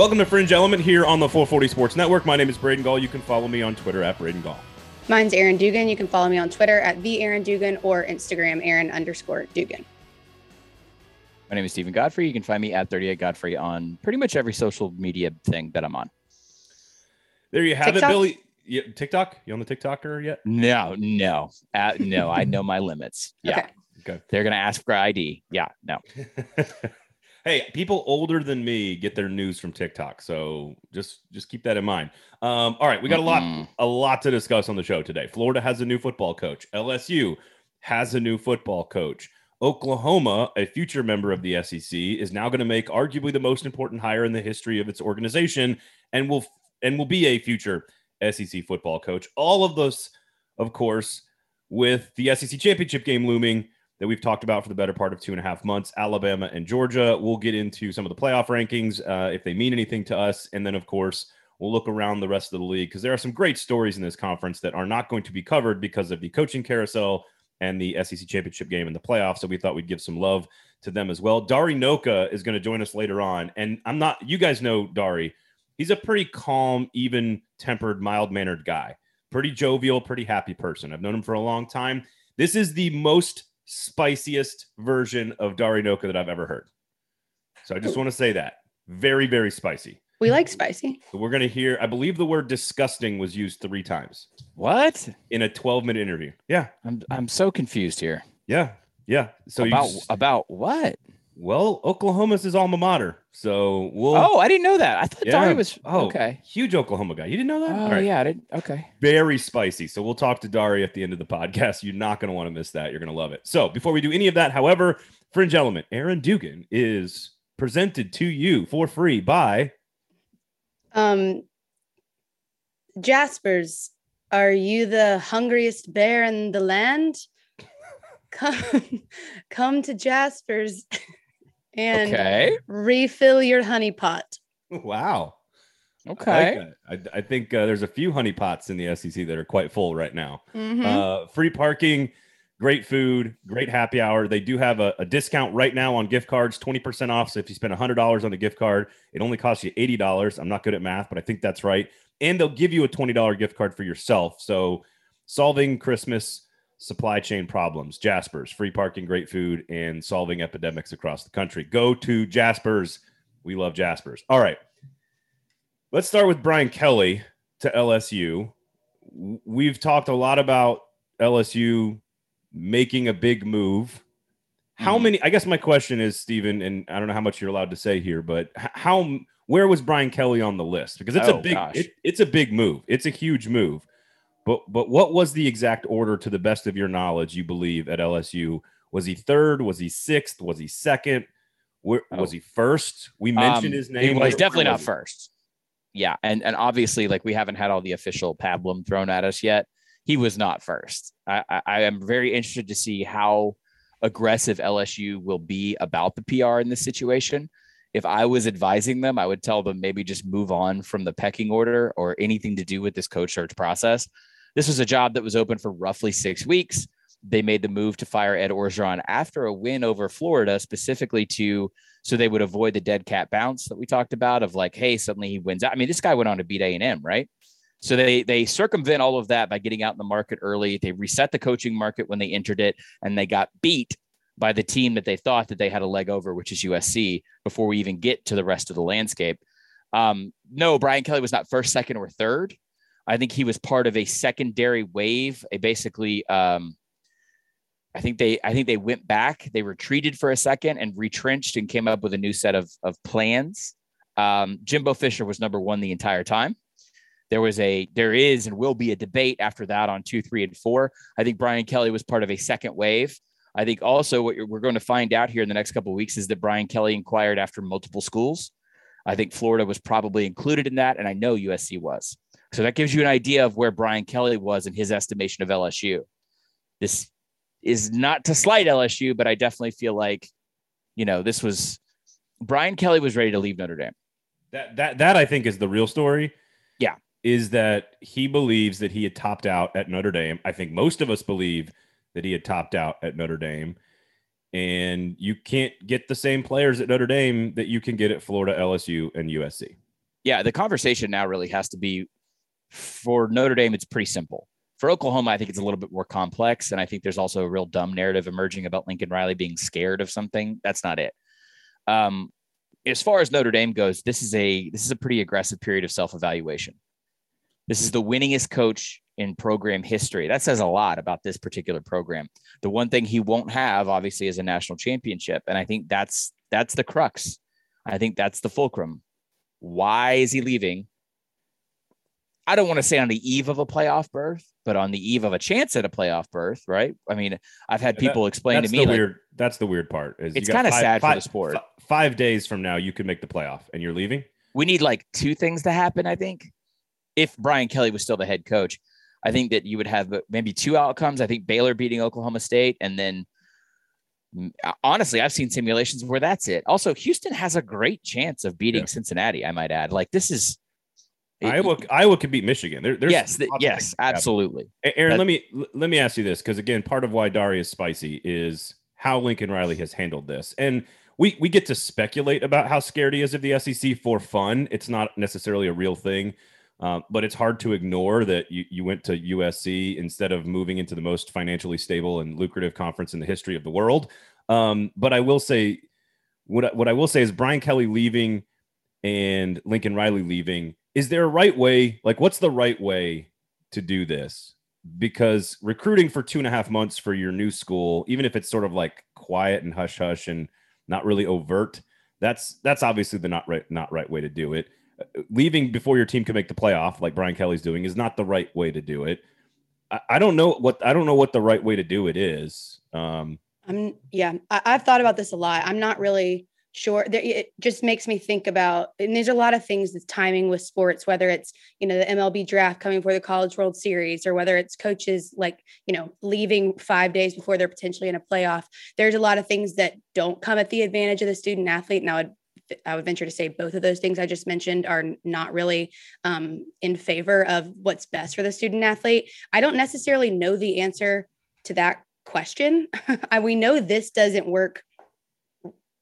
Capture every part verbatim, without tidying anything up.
Welcome to Fringe Element here on the four forty Sports Network. My name is Braden Gall. You can follow me on Twitter at Braden Gall. Mine's Aaron Dugan. You can follow me on Twitter at the Aaron Dugan or Instagram Aaron underscore Dugan. My name is Stephen Godfrey. You can find me at thirty-eight Godfrey on pretty much every social media thing that I'm on. There you have TikTok? It, Billy. Yeah, TikTok? You on the TikToker yet? No, no, uh, no. I know my limits. Yeah. Okay. Okay. They're going to ask for I D. Yeah, no. Hey, people older than me get their news from TikTok, so just just keep that in mind. Um, all right, we got a lot mm-hmm. a lot to discuss on the show today. Florida has a new football coach. L S U has a new football coach. Oklahoma, a future member of the S E C, is now going to make arguably the most important hire in the history of its organization, and will and will be a future S E C football coach. All of those, of course, with the S E C championship game looming, that we've talked about for the better part of two and a half months, Alabama and Georgia. We'll get into some of the playoff rankings uh, if they mean anything to us. And then, of course, we'll look around the rest of the league because there are some great stories in this conference that are not going to be covered because of the coaching carousel and the S E C championship game and the playoffs. So we thought we'd give some love to them as well. Dari Noka is going to join us later on. And I'm not, you guys know Dari. He's a pretty calm, even-tempered, mild-mannered guy. Pretty jovial, pretty happy person. I've known him for a long time. This is the most spiciest version of Dari Noka that I've ever heard. So I just want to say that. Very, very spicy. We like spicy. So we're going to hear, I believe the word disgusting was used three times. What? In a twelve-minute interview. Yeah. I'm I'm so confused here. Yeah. Yeah. So About, you just, about what? Well, Oklahoma's his alma mater. So we'll... Oh, I didn't know that. I thought yeah. Dari was... Oh, okay. Huge Oklahoma guy. You didn't know that? Oh, right. Yeah. I didn't. Okay. Very spicy. So we'll talk to Dari at the end of the podcast. You're not going to want to miss that. You're going to love it. So before we do any of that, however, Fringe Element, Aaron Dugan is presented to you for free by... Um, Jaspers, are you the hungriest bear in the land? Come, come to Jaspers... And okay. refill your honey pot. Wow. Okay. I, like I, I think uh, there's a few honey pots in the S E C that are quite full right now. Mm-hmm. Uh, free parking, great food, great happy hour. They do have a, a discount right now on gift cards, twenty percent off. So if you spend one hundred dollars on the gift card, it only costs you eighty dollars. I'm not good at math, but I think that's right. And they'll give you a twenty dollars gift card for yourself. So solving Christmas supply chain problems. Jaspers, free parking, great food, and solving epidemics across the country. Go to Jaspers. We love Jaspers. All right. Let's start with Brian Kelly to L S U. We've talked a lot about L S U making a big move. How mm. many, I guess my question is, Stephen, and I don't know how much you're allowed to say here, but how, where was Brian Kelly on the list? Because it's oh, a big, it, it's a big move. It's a huge move. But but what was the exact order, to the best of your knowledge, you believe, at L S U? Was he third? Was he sixth? Was he second? Where, oh. Was he first? We mentioned um, his name. He was definitely not first. Yeah, and and obviously, like, we haven't had all the official pablum thrown at us yet. He was not first. I, I, I am very interested to see how aggressive L S U will be about the P R in this situation. If I was advising them, I would tell them maybe just move on from the pecking order or anything to do with this coach search process. This was a job that was open for roughly six weeks. They made the move to fire Ed Orgeron after a win over Florida, specifically to so they would avoid the dead cat bounce that we talked about of like, hey, suddenly he wins out. I mean, this guy went on to beat A and M, right? So they they circumvent all of that by getting out in the market early. They reset the coaching market when they entered it, and they got beat by the team that they thought that they had a leg over, which is U S C, before we even get to the rest of the landscape. Um, no, Brian Kelly was not first, second, or third. I think he was part of a secondary wave. A basically, um, I think they, I think they went back, they retreated for a second and retrenched and came up with a new set of of plans. Um, Jimbo Fisher was number one the entire time. There was a, there is, and will be a debate after that on two, three, and four. I think Brian Kelly was part of a second wave. I think also what we're going to find out here in the next couple of weeks is that Brian Kelly inquired after multiple schools. I think Florida was probably included in that, and I know U S C was. So that gives you an idea of where Brian Kelly was in his estimation of L S U. This is not to slight L S U, but I definitely feel like, you know, this was Brian Kelly was ready to leave Notre Dame. That that that I think is the real story. Yeah. Is that he believes that he had topped out at Notre Dame. I think most of us believe that he had topped out at Notre Dame, and you can't get the same players at Notre Dame that you can get at Florida, L S U, and U S C. yeah, the conversation now really has to be, for Notre Dame, it's pretty simple. For Oklahoma, I think it's a little bit more complex. And I think there's also a real dumb narrative emerging about Lincoln Riley being scared of something. That's not it. Um, as far as Notre Dame goes, this is a, this is a pretty aggressive period of self-evaluation. This is the winningest coach in program history. That says a lot about this particular program. The one thing he won't have, obviously, is a national championship. And I think that's, that's the crux. I think that's the fulcrum. Why is he leaving? I don't want to say on the eve of a playoff berth, but on the eve of a chance at a playoff berth, right? I mean, I've had people that, explain to me. The weird, like, that's the weird part. Is it's kind of sad five, for the sport. F- five days from now, you could make the playoff, and you're leaving? We need like two things to happen, I think. If Brian Kelly was still the head coach, I think that you would have maybe two outcomes. I think Baylor beating Oklahoma State, and then honestly, I've seen simulations where that's it. Also, Houston has a great chance of beating yeah. Cincinnati, I might add. Like, this is... It, Iowa, Iowa could beat Michigan. There, there's yes, the, yes, absolutely. Aaron, that, let me let me ask you this, because again, part of why Dari is spicy is how Lincoln Riley has handled this, and we we get to speculate about how scared he is of the S E C for fun. It's not necessarily a real thing, um, but it's hard to ignore that you you went to U S C instead of moving into the most financially stable and lucrative conference in the history of the world. Um, but I will say, what what I will say is Brian Kelly leaving and Lincoln Riley leaving. Is there a right way? Like, what's the right way to do this? Because recruiting for two and a half months for your new school, even if it's sort of like quiet and hush hush and not really overt, that's that's obviously the not right not right way to do it. Leaving before your team can make the playoff, like Brian Kelly's doing, is not the right way to do it. I, I don't know what I don't know what the right way to do it is. Um, I'm yeah, I, I've thought about this a lot. I'm not really. Sure. It just makes me think about, and there's a lot of things that's timing with sports, whether it's, you know, the M L B draft coming for the College World Series, or whether it's coaches like, you know, leaving five days before they're potentially in a playoff. There's a lot of things that don't come at the advantage of the student athlete. And I would, I would venture to say both of those things I just mentioned are not really um, in favor of what's best for the student athlete. I don't necessarily know the answer to that question. We know this doesn't work.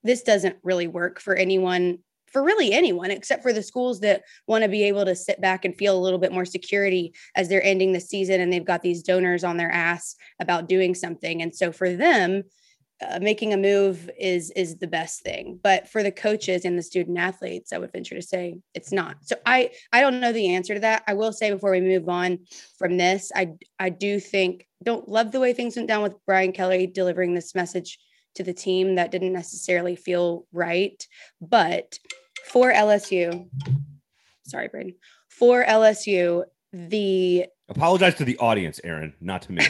This doesn't really work for anyone, for really anyone, except for the schools that want to be able to sit back and feel a little bit more security as they're ending the season and they've got these donors on their ass about doing something. And so for them, uh, making a move is is the best thing. But for the coaches and the student athletes, I would venture to say it's not. So I, I don't know the answer to that. I will say before we move on from this, I, I do think, don't love the way things went down with Brian Kelly delivering this message to the team that didn't necessarily feel right. But for L S U, sorry, Braden, for L S U, the... Apologize to the audience, Aaron, not to me.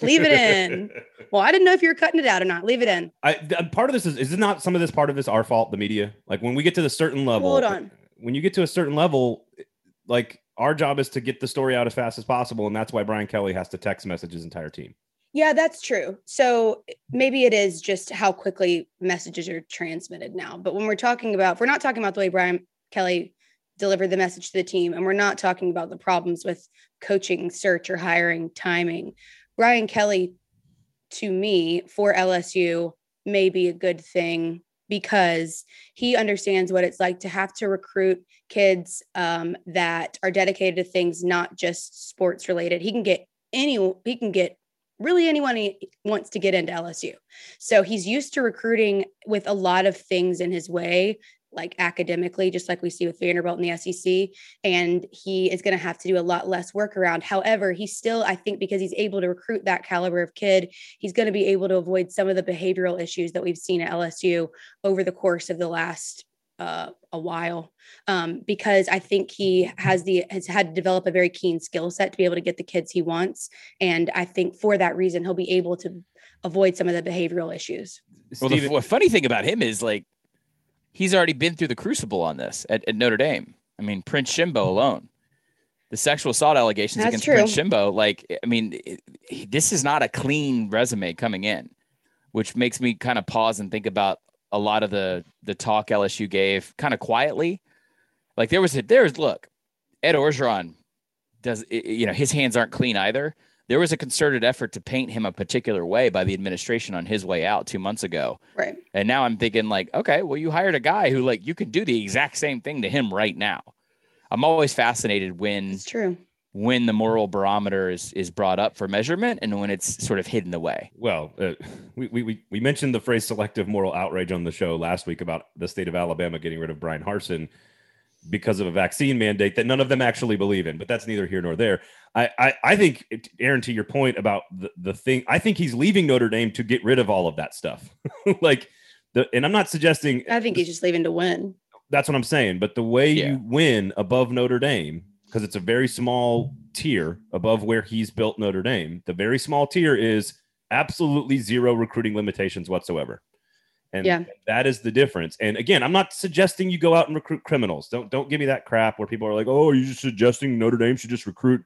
Leave it in. Well, I didn't know if you were cutting it out or not. Leave it in. I, part of this is, is it not some of this part of this our fault, the media? Like when we get to the certain level, hold on. When you get to a certain level, like our job is to get the story out as fast as possible. And that's why Brian Kelly has to text message his entire team. Yeah, that's true. So maybe it is just how quickly messages are transmitted now. But when we're talking about, if we're not talking about the way Brian Kelly delivered the message to the team, and we're not talking about the problems with coaching, search, or hiring, timing, Brian Kelly, to me, for L S U, may be a good thing because he understands what it's like to have to recruit kids um, that are dedicated to things not just sports related. He can get any, he can get really anyone he wants to get into L S U. So he's used to recruiting with a lot of things in his way, like academically, just like we see with Vanderbilt in the S E C. And he is going to have to do a lot less work around. However, he's still, I think, because he's able to recruit that caliber of kid, he's going to be able to avoid some of the behavioral issues that we've seen at L S U over the course of the last Uh, a while um, because I think he has the has had to develop a very keen skill set to be able to get the kids he wants. And I think for that reason, he'll be able to avoid some of the behavioral issues. Well, Steven, the f- funny thing about him is like he's already been through the crucible on this at, at Notre Dame. I mean, Prince Jimbo alone, the sexual assault allegations against true. Prince Jimbo, like, I mean, it, this is not a clean resume coming in, which makes me kind of pause and think about a lot of the, the talk L S U gave kind of quietly. Like there was a, there's look, Ed Orgeron does, you know, his hands aren't clean either. There was a concerted effort to paint him a particular way by the administration on his way out two months ago. Right. And now I'm thinking like, okay, well you hired a guy who like, you could do the exact same thing to him right now. I'm always fascinated when it's true. When the moral barometer is, is brought up for measurement and when it's sort of hidden away. Well, uh, we, we, we mentioned the phrase selective moral outrage on the show last week about the state of Alabama getting rid of Brian Harsin because of a vaccine mandate that none of them actually believe in, but that's neither here nor there. I, I, I think, Aaron, to your point about the, the thing, I think he's leaving Notre Dame to get rid of all of that stuff. Like the, and I'm not suggesting, I think he's just leaving to win. That's what I'm saying. But the way yeah. you win above Notre Dame, because it's a very small tier above where he's built Notre Dame. The very small tier is absolutely zero recruiting limitations whatsoever. And yeah. that is the difference. And again, I'm not suggesting you go out and recruit criminals. Don't don't give me that crap where people are like, oh, are you suggesting Notre Dame should just recruit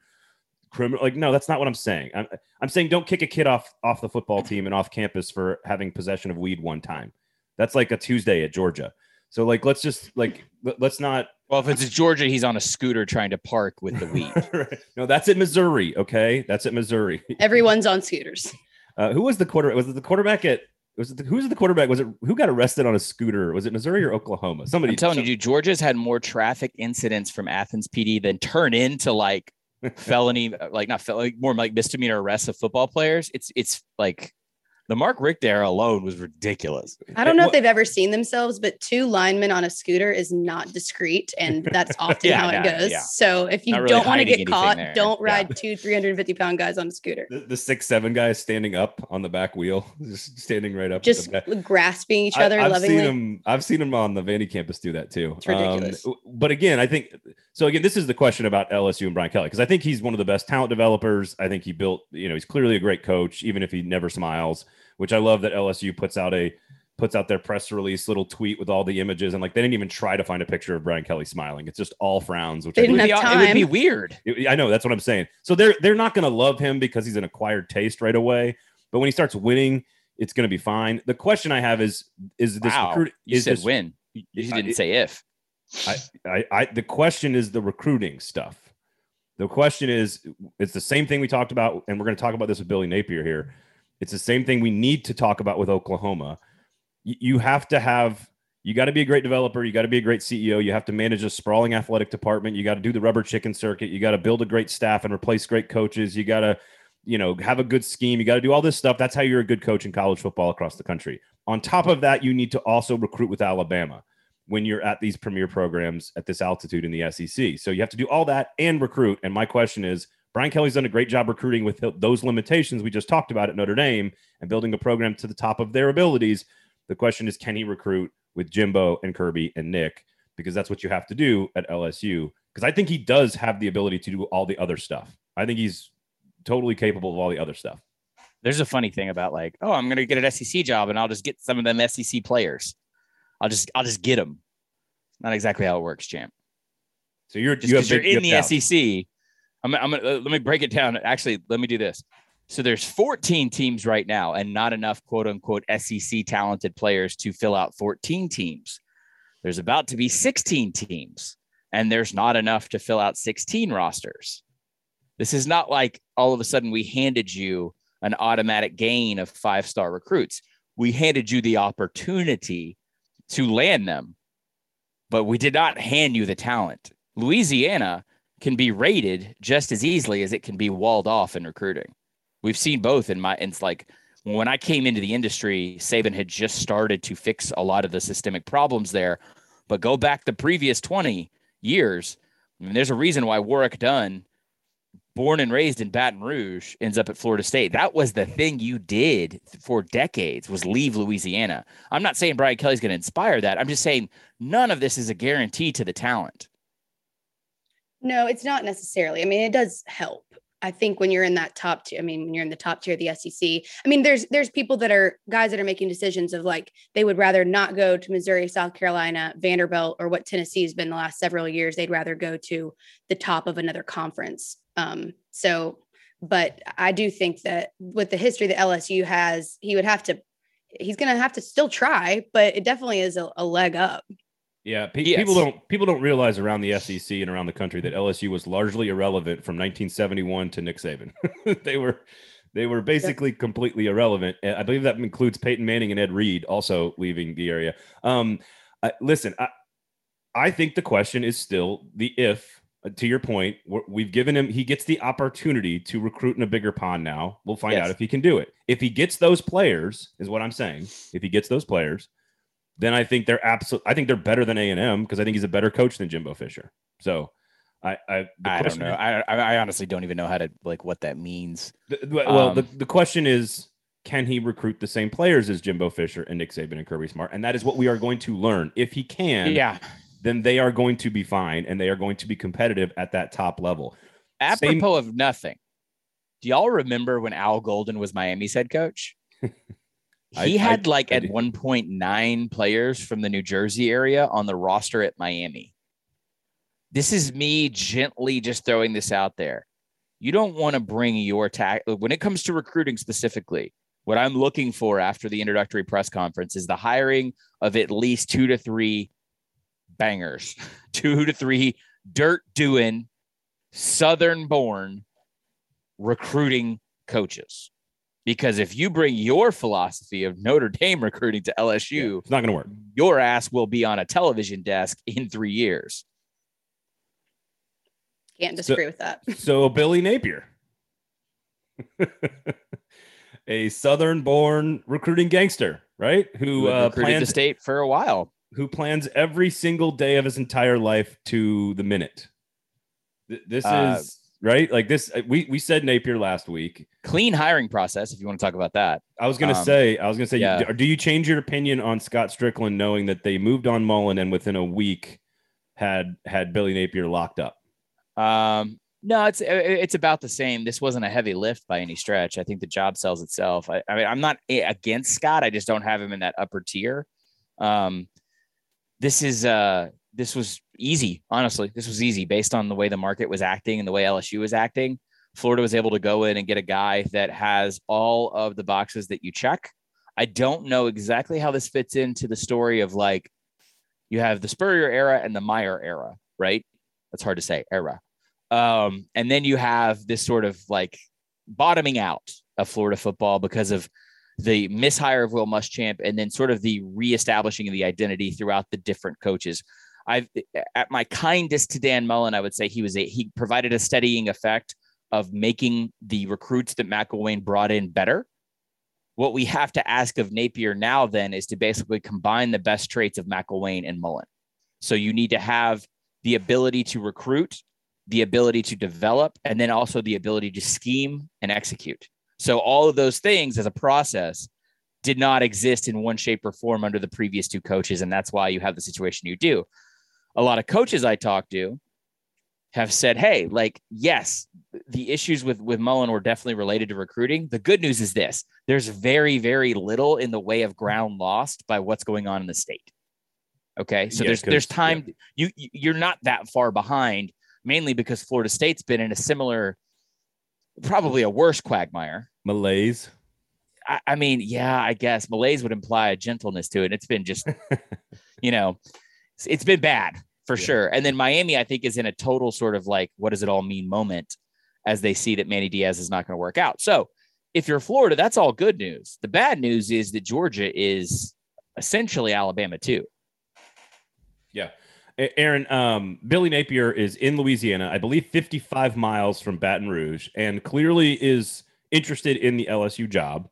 criminal? Like, no, that's not what I'm saying. I'm, I'm saying don't kick a kid off, off the football team and off campus for having possession of weed one time. That's like a Tuesday at Georgia. So like, let's just like, let's not. Well, if it's Georgia, he's on a scooter trying to park with the weed. Right. No, that's at Missouri. Okay. That's at Missouri. Everyone's on scooters. Uh, who was the quarterback? Was it the quarterback at, was it the, who was the quarterback? Was it, who got arrested on a scooter? Was it Missouri or Oklahoma? Somebody I'm telling some, you, dude, Georgia's had more traffic incidents from Athens P D than turn into like felony, like not felony, more like misdemeanor arrests of football players. It's, it's like. The Mark Richt era alone was ridiculous. I don't know if they've ever seen themselves, but two linemen on a scooter is not discreet, and that's often yeah, how it nah, goes. Yeah. So if you really don't want to get caught, there. don't ride yeah. two three hundred fifty pound guys on a scooter. The, the six seven guy is standing up on the back wheel, just standing right up. Just grasping each other I, I've lovingly. Seen him, I've seen him on the Vandy campus do that too. It's ridiculous. Um, but again, I think, so again, this is the question about L S U and Brian Kelly, because I think he's one of the best talent developers. I think he built, you know, he's clearly a great coach, even if he never smiles. Which I love that L S U puts out a puts out their press release little tweet with all the images, and like they didn't even try to find a picture of Brian Kelly smiling. It's just all frowns, which I didn't have time. It would be weird. It, I know that's what I'm saying. So they're they're not going to love him because he's an acquired taste right away. But when he starts winning, it's going to be fine. The question I have is is this wow. recruit? You is said this, win. You didn't I, say if. I, I I the question is the recruiting stuff. The question is it's the same thing we talked about, and we're going to talk about this with Billy Napier here. It's the same thing we need to talk about with Oklahoma. You have to have, you got to be a great developer. You got to be a great C E O. You have to manage a sprawling athletic department. You got to do the rubber chicken circuit. You got to build a great staff and replace great coaches. You got to, you know, have a good scheme. You got to do all this stuff. That's how you're a good coach in college football across the country. On top of that, you need to also recruit with Alabama when you're at these premier programs at this altitude in the S E C. So you have to do all that and recruit. And my question is, Brian Kelly's done a great job recruiting with those limitations we just talked about at Notre Dame and building a program to the top of their abilities. The question is, can he recruit with Jimbo and Kirby and Nick? Because that's what you have to do at L S U. Because I think he does have the ability to do all the other stuff. I think he's totally capable of all the other stuff. There's a funny thing about like, oh, I'm going to get an S E C job and I'll just get some of them S E C players. I'll just, I'll just get them. Not exactly how it works, champ. So you're just you you're in the out. S E C. I'm, I'm gonna, let me break it down. Actually, let me do this. So there's fourteen teams right now and not enough quote unquote S E C talented players to fill out fourteen teams. There's about to be sixteen teams and there's not enough to fill out sixteen rosters. This is not like all of a sudden we handed you an automatic gain of five-star recruits. We handed you the opportunity to land them, but we did not hand you the talent. Louisiana can be rated just as easily as it can be walled off in recruiting. We've seen both in my, it's like when I came into the industry, Saban had just started to fix a lot of the systemic problems there, but go back the previous twenty years. I mean, there's a reason why Warwick Dunn, born and raised in Baton Rouge, ends up at Florida State. That was the thing you did for decades was leave Louisiana. I'm not saying Brian Kelly's going to inspire that. I'm just saying none of this is a guarantee to the talent. No, it's not necessarily. I mean, it does help. I think when you're in that top tier, I mean, when you're in the top tier of the S E C, I mean, there's there's people that are guys that are making decisions of like, they would rather not go to Missouri, South Carolina, Vanderbilt, or what Tennessee has been the last several years. They'd rather go to the top of another conference. Um, so, but I do think that with the history that L S U has, he would have to, he's going to have to still try, but it definitely is a, a leg up. Yeah, pe- yes. people don't people don't realize around the S E C and around the country that L S U was largely irrelevant from nineteen seventy-one to Nick Saban. They were they were basically yeah. completely irrelevant. I believe that includes Peyton Manning and Ed Reed also leaving the area. Um, I, listen, I, I think the question is still the if, uh, to your point, we've given him, he gets the opportunity to recruit in a bigger pond now. We'll find yes. out if he can do it. If he gets those players, is what I'm saying. If he gets those players, then I think they're absolutely, I think they're better than A and M because I think he's a better coach than Jimbo Fisher. So I, I, I don't know. Is, I, I honestly don't even know how to, like, what that means. The, well, um, the, the question is, can he recruit the same players as Jimbo Fisher and Nick Saban and Kirby Smart? And that is what we are going to learn. If he can, yeah. then they are going to be fine and they are going to be competitive at that top level. Apropos Same- of nothing. Do y'all remember when Al Golden was Miami's head coach? He I, had I, like I, at I one point nine players from the New Jersey area on the roster at Miami. This is me gently just throwing this out there. You don't want to bring your tact when it comes to recruiting specifically. What I'm looking for after the introductory press conference is the hiring of at least two to three bangers, two to three dirt doing Southern born recruiting coaches. Because if you bring your philosophy of Notre Dame recruiting to L S U, yeah, it's not going to work. Your ass will be on a television desk in three years. Can't disagree so, with that. So Billy Napier, a Southern-born recruiting gangster, right? Who, who uh, recruited plans, the state for a while. Who plans every single day of his entire life to the minute. Th- this uh, is... Right? Like this, we, we said Napier last week. Clean hiring process, if you want to talk about that. I was going to um, say, I was going to say, yeah. do you change your opinion on Scott Strickland knowing that they moved on Mullen and within a week had had Billy Napier locked up? Um, no, it's it's about the same. This wasn't a heavy lift by any stretch. I think the job sells itself. I, I mean, I'm not against Scott. I just don't have him in that upper tier. Um, this is... Uh, This was easy, honestly. This was easy based on the way the market was acting and the way L S U was acting. Florida was able to go in and get a guy that has all of the boxes that you check. I don't know exactly how this fits into the story of, like, you have the Spurrier era and the Meyer era, right? That's hard to say, era. Um, and then you have this sort of, like, bottoming out of Florida football because of the mishire of Will Muschamp and then sort of the reestablishing of the identity throughout the different coaches. I've at my kindest to Dan Mullen, I would say he was a, he provided a steadying effect of making the recruits that McElwain brought in better. What we have to ask of Napier now then is to basically combine the best traits of McElwain and Mullen. So you need to have the ability to recruit, the ability to develop, and then also the ability to scheme and execute. So all of those things as a process did not exist in one shape or form under the previous two coaches. And that's why you have the situation you do. A lot of coaches I talk to have said, hey, like, yes, the issues with, with Mullen were definitely related to recruiting. The good news is this, there's very, very little in the way of ground lost by what's going on in the state. Okay. So yeah, there's, there's time yeah. you, you're not that far behind, mainly because Florida State's been in a similar, probably a worse quagmire. Malaise. I, I mean, yeah, I guess malaise would imply a gentleness to it. It's been just, you know, it's been bad for yeah. sure. And then Miami, I think, is in a total sort of like, what does it all mean moment as they see that Manny Diaz is not going to work out. So if you're Florida, that's all good news. The bad news is that Georgia is essentially Alabama too. Yeah. Aaron, um, Billy Napier is in Louisiana, I believe fifty-five miles from Baton Rouge, and clearly is interested in the L S U job.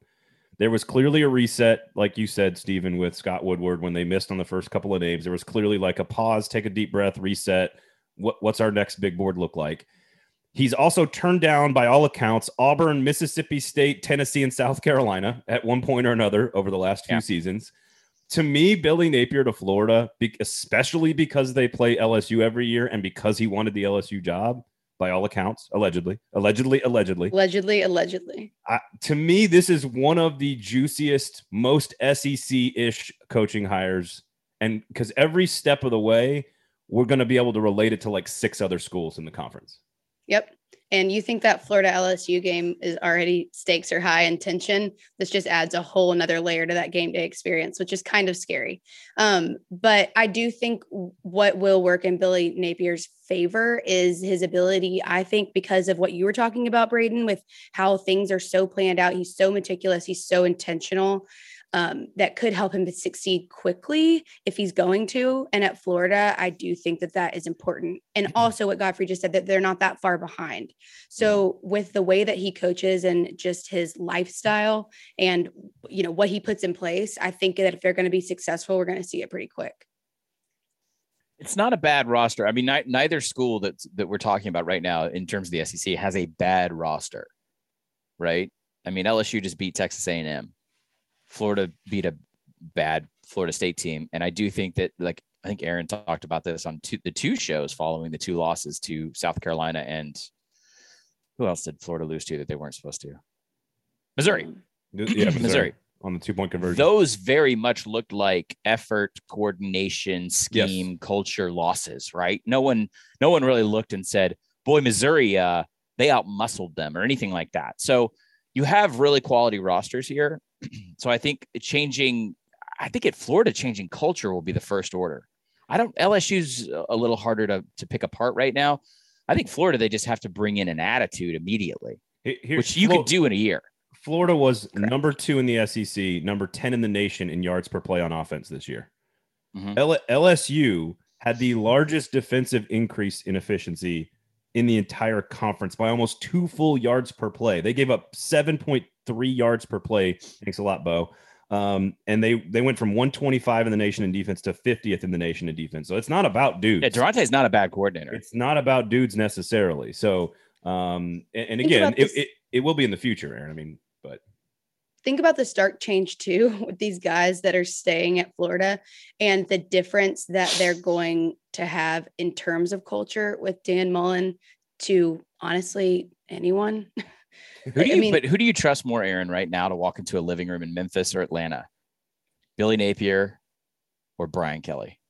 There was clearly a reset, like you said, Stephen, with Scott Woodward when they missed on the first couple of names. There was clearly like a pause, take a deep breath, reset. What, what's our next big board look like? He's also turned down, by all accounts, Auburn, Mississippi State, Tennessee, and South Carolina at one point or another over the last few yeah. seasons. To me, Billy Napier to Florida, especially because they play L S U every year and because he wanted the L S U job, by all accounts, allegedly, allegedly, allegedly, allegedly, allegedly. I, to me, this is one of the juiciest, most S E C-ish coaching hires. And because every step of the way, we're going to be able to relate it to like six other schools in the conference. Yep. And you think that Florida L S U game is already stakes are high in tension. This just adds a whole another layer to that game day experience, which is kind of scary. Um, but I do think what will work in Billy Napier's favor is his ability, I think, because of what you were talking about, Braden, with how things are so planned out. He's so meticulous. He's so intentional. um, that could help him succeed quickly if he's going to. And at Florida, I do think that that is important. And also what Godfrey just said, that they're not that far behind. So with the way that he coaches and just his lifestyle and, you know, what he puts in place, I think that if they're going to be successful, we're going to see it pretty quick. It's not a bad roster. I mean, ni- neither school that that we're talking about right now in terms of the S E C has a bad roster, right? I mean, L S U just beat Texas A and M. Florida beat a bad Florida State team, and I do think that, like, I think Aaron talked about this on two, the two shows following the two losses to South Carolina and who else did Florida lose to that they weren't supposed to? Missouri. Yeah, Missouri. Missouri. On the two-point conversion. Those very much looked like effort, coordination, scheme, yes. culture losses, right? No one no one really looked and said, boy, Missouri, uh, they outmuscled them or anything like that. So you have really quality rosters here. So I think changing – I think at Florida, changing culture will be the first order. I don't – L S U's a little harder to, to pick apart right now. I think Florida, they just have to bring in an attitude immediately, Here's, which you well, could do in a year. Florida was Correct. number two in the S E C, number ten in the nation in yards per play on offense this year. Mm-hmm. L- LSU had the largest defensive increase in efficiency in the entire conference by almost two full yards per play. They gave up seven point three yards per play. Thanks a lot, Bo. Um, and they they went from one twenty-five in the nation in defense to fiftieth in the nation in defense. So it's not about dudes. Yeah, Durante's not a bad coordinator. It's not about dudes necessarily. So, um, and, and again, it, it, it will be in the future, Aaron. I mean, but think about the stark change too with these guys that are staying at Florida and the difference that they're going to have in terms of culture with Dan Mullen to honestly anyone. Who do you, I mean, but who do you trust more, Aaron, right now to walk into a living room in Memphis or Atlanta? Billy Napier or Brian Kelly?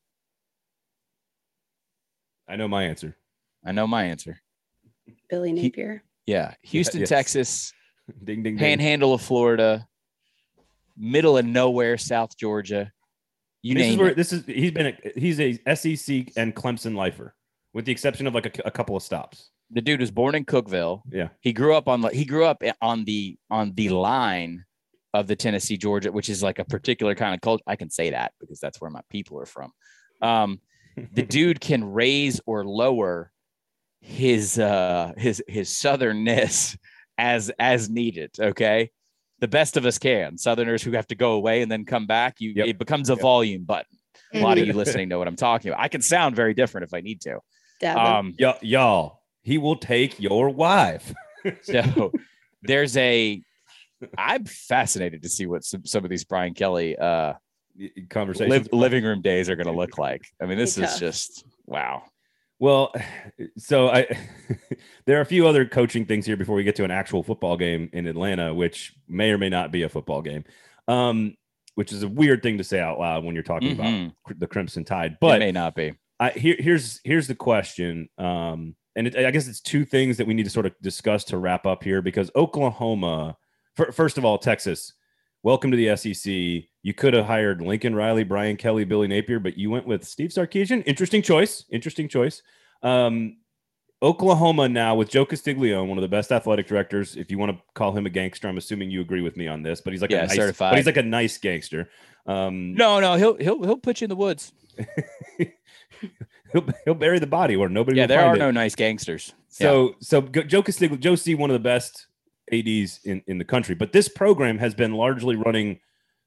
I know my answer. I know my answer. Billy Napier. He, yeah. Houston, yes. Texas. Ding, ding, ding. Panhandle of Florida, middle of nowhere, South Georgia. You this name is where, it. This is he's been a, he's a S E C and Clemson lifer, with the exception of like a, a couple of stops. The dude was born in Cookeville. Yeah, he grew up on he grew up on the on the line of the Tennessee Georgia, which is like a particular kind of culture. I can say that because that's where my people are from. Um, the dude can raise or lower his uh, his his southernness. As as needed, okay? The best of us can. Southerners who have to go away and then come back, you yep. it becomes a yep. volume button. A lot of you listening know what I'm talking about. I can sound very different if I need to. Um, y- y'all, he will take your wife. So there's a... I'm fascinated to see what some, some of these Brian Kelly uh, conversations, live, living room days are going to look like. I mean, this it's is tough. Just... Wow. Well, so I there are a few other coaching things here before we get to an actual football game in Atlanta, which may or may not be a football game, um, which is a weird thing to say out loud when you're talking mm-hmm. about the Crimson Tide. But it may not be. I, here, here's here's the question, um, and it, I guess it's two things that we need to sort of discuss to wrap up here, because Oklahoma, for, first of all, Texas, welcome to the S E C. You could have hired Lincoln Riley, Brian Kelly, Billy Napier, but you went with Steve Sarkisian. Interesting choice. Interesting choice. Um, Oklahoma now with Joe Castiglione, one of the best athletic directors. If you want to call him a gangster, I'm assuming you agree with me on this. But he's like yeah, a nice, certified. But he's like a nice gangster. Um, no, no, he'll he'll he'll put you in the woods. he'll he'll bury the body where nobody. Yeah, will there find are it. No nice gangsters. So yeah. so Joe Castiglione, Joe C, one of the best A Ds in in the country. But this program has been largely running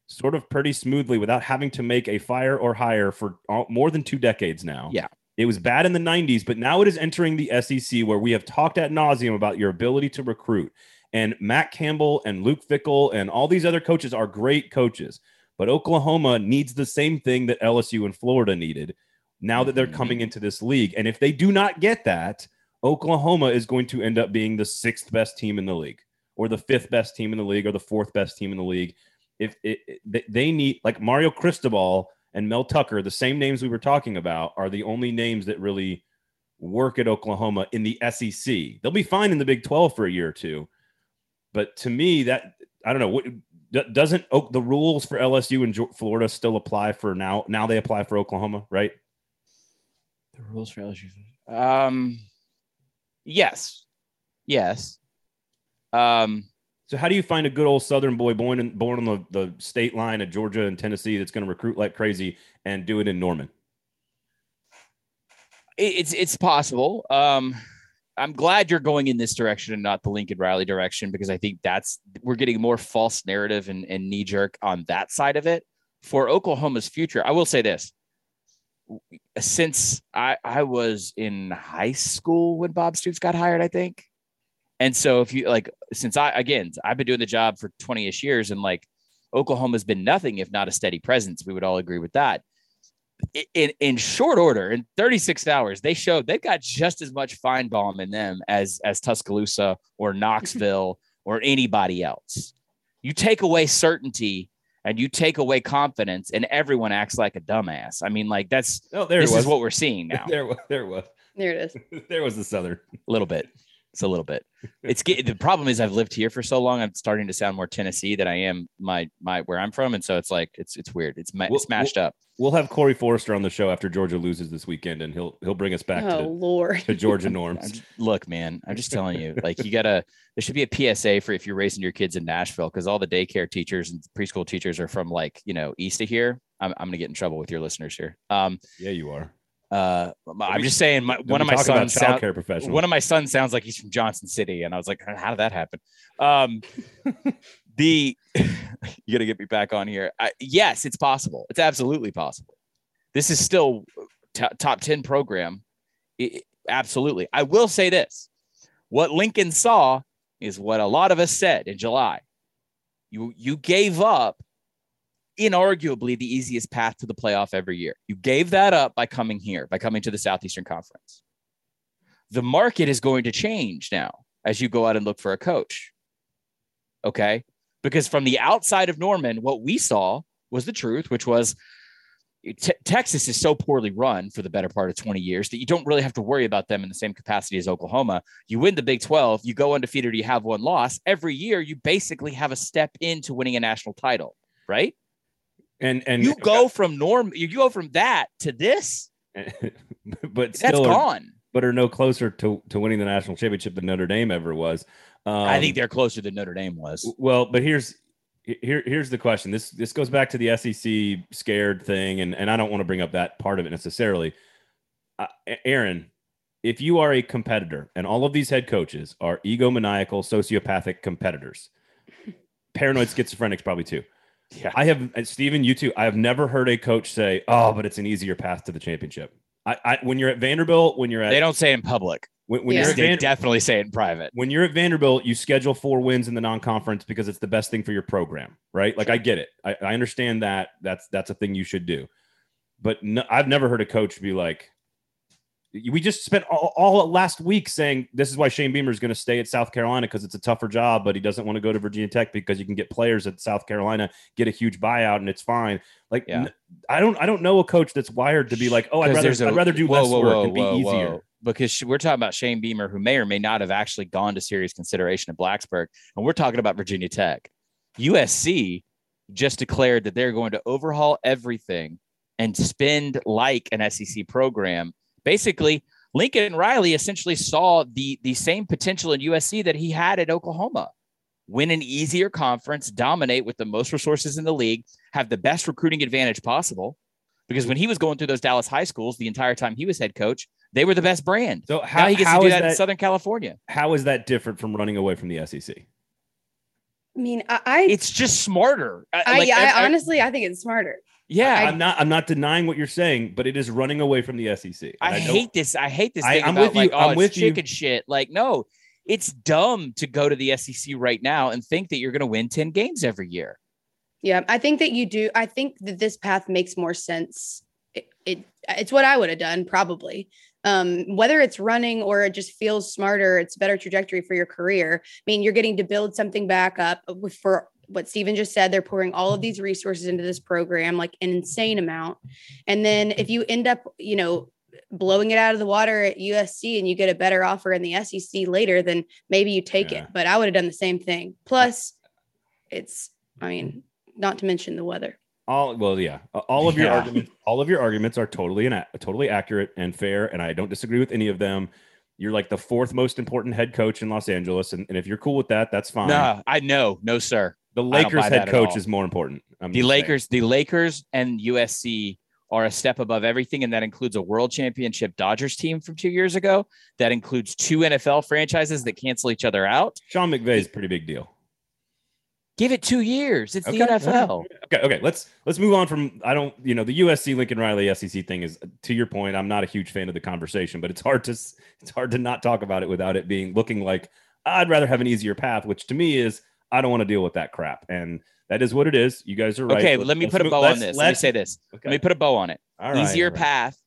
sort of pretty smoothly without having to make a fire or hire for all, more than two decades now. Yeah. It was bad in the nineties, but now it is entering the S E C, where we have talked ad nauseum about your ability to recruit. And Matt Campbell and Luke Fickell and all these other coaches are great coaches, but Oklahoma needs the same thing that L S U and Florida needed now that they're coming into this league. And if they do not get that, Oklahoma is going to end up being the sixth best team in the league, or the fifth best team in the league, or the fourth best team in the league. If it, it, they need, like, Mario Cristobal and Mel Tucker, the same names we were talking about, are the only names that really work at Oklahoma in the S E C. They'll be fine in the Big twelve for a year or two. But to me, that, I don't know, what, doesn't the rules for L S U and Florida still apply for now? Now they apply for Oklahoma, right? The rules for L S U. Um, yes. Yes. Um, So how do you find a good old Southern boy born in, born on the, the state line of Georgia and Tennessee that's going to recruit like crazy and do it in Norman? It's it's possible. Um, I'm glad you're going in this direction and not the Lincoln Riley direction, because I think that's we're getting more false narrative and, and knee jerk on that side of it. For Oklahoma's future, I will say this. Since I, I was in high school when Bob Stoops got hired, I think. And so if you like, since I, again, I've been doing the job for twenty-ish years, and like Oklahoma has been nothing if not a steady presence. We would all agree with that. In, in short order, in thirty-six hours, they showed they've got just as much Feinbaum in them as, as Tuscaloosa or Knoxville or anybody else. You take away certainty and you take away confidence, and everyone acts like a dumbass. I mean, like that's, oh, there this is what we're seeing now. There was, there was, there it is. There was the Southern a little bit. It's a little bit. It's the problem is I've lived here for so long. I'm starting to sound more Tennessee than I am my my where I'm from, and so it's like it's it's weird. It's ma- we'll, smashed we'll, up. We'll have Corey Forrester on the show after Georgia loses this weekend, and he'll he'll bring us back oh, to, Lord. to Georgia norms. Just, look, man, I'm just telling you, like you gotta. There should be a P S A for if you're raising your kids in Nashville, because all the daycare teachers and preschool teachers are from like you know east of here. I'm I'm gonna get in trouble with your listeners here. Um, yeah, you are. Uh, I'm just saying, my, one of my sons, sound, one of my sons sounds like he's from Johnson City. And I was like, how did that happen? Um, the, you got to get me back on here. I, yes, it's possible. It's absolutely possible. This is still t- top ten program. It, it, absolutely. I will say this. What Lincoln saw is what a lot of us said in July. You, you gave up inarguably the easiest path to the playoff every year. You gave that up by coming here, by coming to the Southeastern Conference. The market is going to change now as you go out and look for a coach. Okay? Because from the outside of Norman, what we saw was the truth, which was te- Texas is so poorly run for the better part of twenty years that you don't really have to worry about them in the same capacity as Oklahoma. You win the Big twelve, you go undefeated, you have one loss. Every year, you basically have a step into winning a national title, right? And and you go from norm, you go from that to this, but still that's are, gone. But are no closer to, to winning the national championship than Notre Dame ever was. Um, I think they're closer than Notre Dame was. Well, but here's here here's the question. This this goes back to the S E C scared thing, and, and I don't want to bring up that part of it necessarily. Uh, Aaron, if you are a competitor, and all of these head coaches are egomaniacal, sociopathic competitors, paranoid schizophrenics probably too. Yeah, I have, Stephen, you too. I have never heard a coach say, "Oh, but it's an easier path to the championship." I, I when you're at Vanderbilt, when you're at, they don't say in public. When, when yeah. you're at they Vander- definitely say it in private. When you're at Vanderbilt, you schedule four wins in the non-conference because it's the best thing for your program, right? Like, I get it. I, I understand that. That's that's a thing you should do. But no, I've never heard a coach be like, "We just spent all, all last week saying this is why Shane Beamer is going to stay at South Carolina because it's a tougher job, but he doesn't want to go to Virginia Tech because you can get players at South Carolina, get a huge buyout, and it's fine." Like, yeah. n- I don't, I don't know a coach that's wired to be like, "Oh, I'd rather, a, I'd rather do whoa, less whoa, work whoa, and be whoa, easier." Whoa. Because we're talking about Shane Beamer, who may or may not have actually gone to serious consideration at Blacksburg, and we're talking about Virginia Tech. U S C just declared that they're going to overhaul everything and spend like an S E C program. Basically, Lincoln Riley essentially saw the, the same potential in U S C that he had at Oklahoma. Win an easier conference, dominate with the most resources in the league, have the best recruiting advantage possible. Because when he was going through those Dallas high schools, the entire time he was head coach, they were the best brand. So how, now he gets how to do that, that in Southern California. How is that different from running away from the S E C? I mean, I... I it's just smarter. I, like, I, I, I honestly, I think it's smarter. Yeah, I, I'm not. I'm not denying what you're saying, but it is running away from the S E C. I, I hate this. I hate this thing I, I'm about with like, you. oh, I'm it's with chicken you. shit. Like, no, it's dumb to go to the S E C right now and think that you're going to win ten games every year. Yeah, I think that you do. I think that this path makes more sense. It, it it's what I would have done probably. Um, whether it's running or it just feels smarter, it's a better trajectory for your career. I mean, you're getting to build something back up for. What Stephen just said, they're pouring all of these resources into this program, like an insane amount. And then if you end up, you know, blowing it out of the water at U S C and you get a better offer in the S E C later, then maybe you take yeah. it. But I would have done the same thing. Plus, it's, I mean, not to mention the weather. All well, yeah. All of your yeah. arguments, all of your arguments are totally and totally accurate and fair, and I don't disagree with any of them. You're like the fourth most important head coach in Los Angeles. And, and if you're cool with that, that's fine. No, I know. No, sir. The Lakers head coach is more important. I'm the Lakers, saying. the Lakers and U S C are a step above everything. And that includes a world championship Dodgers team from two years ago. That includes two N F L franchises that cancel each other out. Sean McVay is a pretty big deal. Give it two years. It's okay, the N F L. Okay. Okay. Let's, let's move on from, I don't, you know, the U S C Lincoln Riley S E C thing is, to your point, I'm not a huge fan of the conversation, but it's hard to, it's hard to not talk about it without it being looking like I'd rather have an easier path, which to me is, I don't want to deal with that crap. And that is what it is. You guys are right. Okay. Let's, let me put a bow on this. Let me say this. Okay. Let me put a bow on it. All right, easier all right. path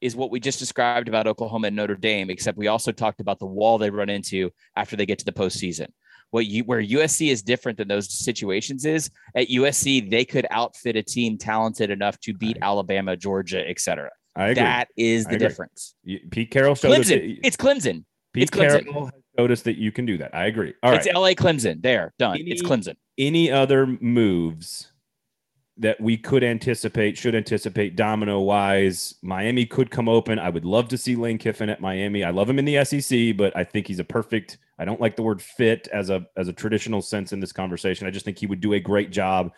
is what we just described about Oklahoma and Notre Dame, except we also talked about the wall they run into after they get to the postseason. What you, where U S C is different than those situations is at U S C, they could outfit a team talented enough to beat Alabama, Georgia, et cetera. I agree. That is the difference. You, Pete Carroll showed Clemson. us. That you, it's Clemson. Pete it's Clemson. Carroll showed us that you can do that. I agree. All right. It's L A Clemson. There, done. Any, it's Clemson. Any other moves that we could anticipate, should anticipate domino-wise? Miami could come open. I would love to see Lane Kiffin at Miami. I love him in the S E C, but I think he's a perfect – I don't like the word fit as a as a traditional sense in this conversation. I just think he would do a great job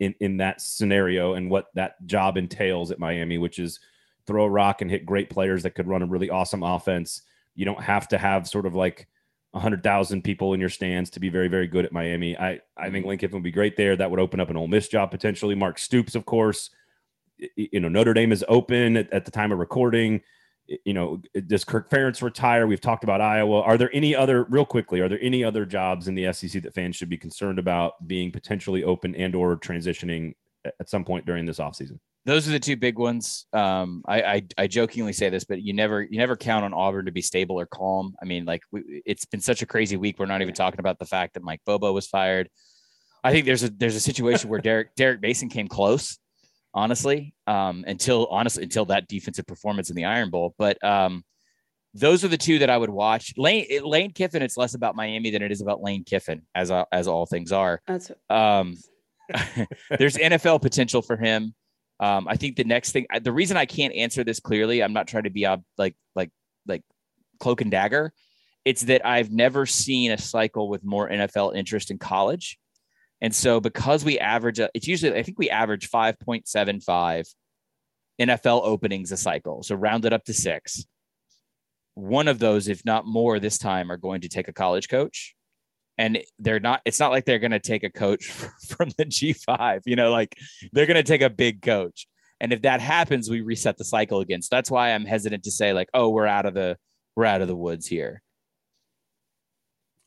in, in that scenario and what that job entails at Miami, which is throw a rock and hit great players that could run a really awesome offense. You don't have to have sort of like one hundred thousand people in your stands to be very, very good at Miami. I, I think Lane Kiffin would be great there. That would open up an Ole Miss job potentially. Mark Stoops, of course. You know, Notre Dame is open at, at the time of recording. You know, does Kirk Ferentz retire? We've talked about Iowa. Are there any other, real quickly, are there any other jobs in the S E C that fans should be concerned about being potentially open and or transitioning at some point during this offseason? Those are the two big ones. Um, I, I I jokingly say this, but you never you never count on Auburn to be stable or calm. I mean, like, we, it's been such a crazy week. We're not even talking about the fact that Mike Bobo was fired. I think there's a there's a situation where Derek Derek Mason came close. Honestly, um, until honestly until that defensive performance in the Iron Bowl, but um, those are the two that I would watch. Lane Lane Kiffin, it's less about Miami than it is about Lane Kiffin, as as all things are. That's um, there's N F L potential for him. Um, I think the next thing, the reason I can't answer this clearly, I'm not trying to be ob- like like like cloak and dagger. It's that I've never seen a cycle with more N F L interest in college. And so because we average, it's usually, I think we average five point seven five N F L openings a cycle. So round it up to six. One of those, if not more this time, are going to take a college coach. And they're not, it's not like they're going to take a coach from the G five, you know, like they're going to take a big coach. And if that happens, we reset the cycle again. So that's why I'm hesitant to say like, oh, we're out of the, we're out of the woods here.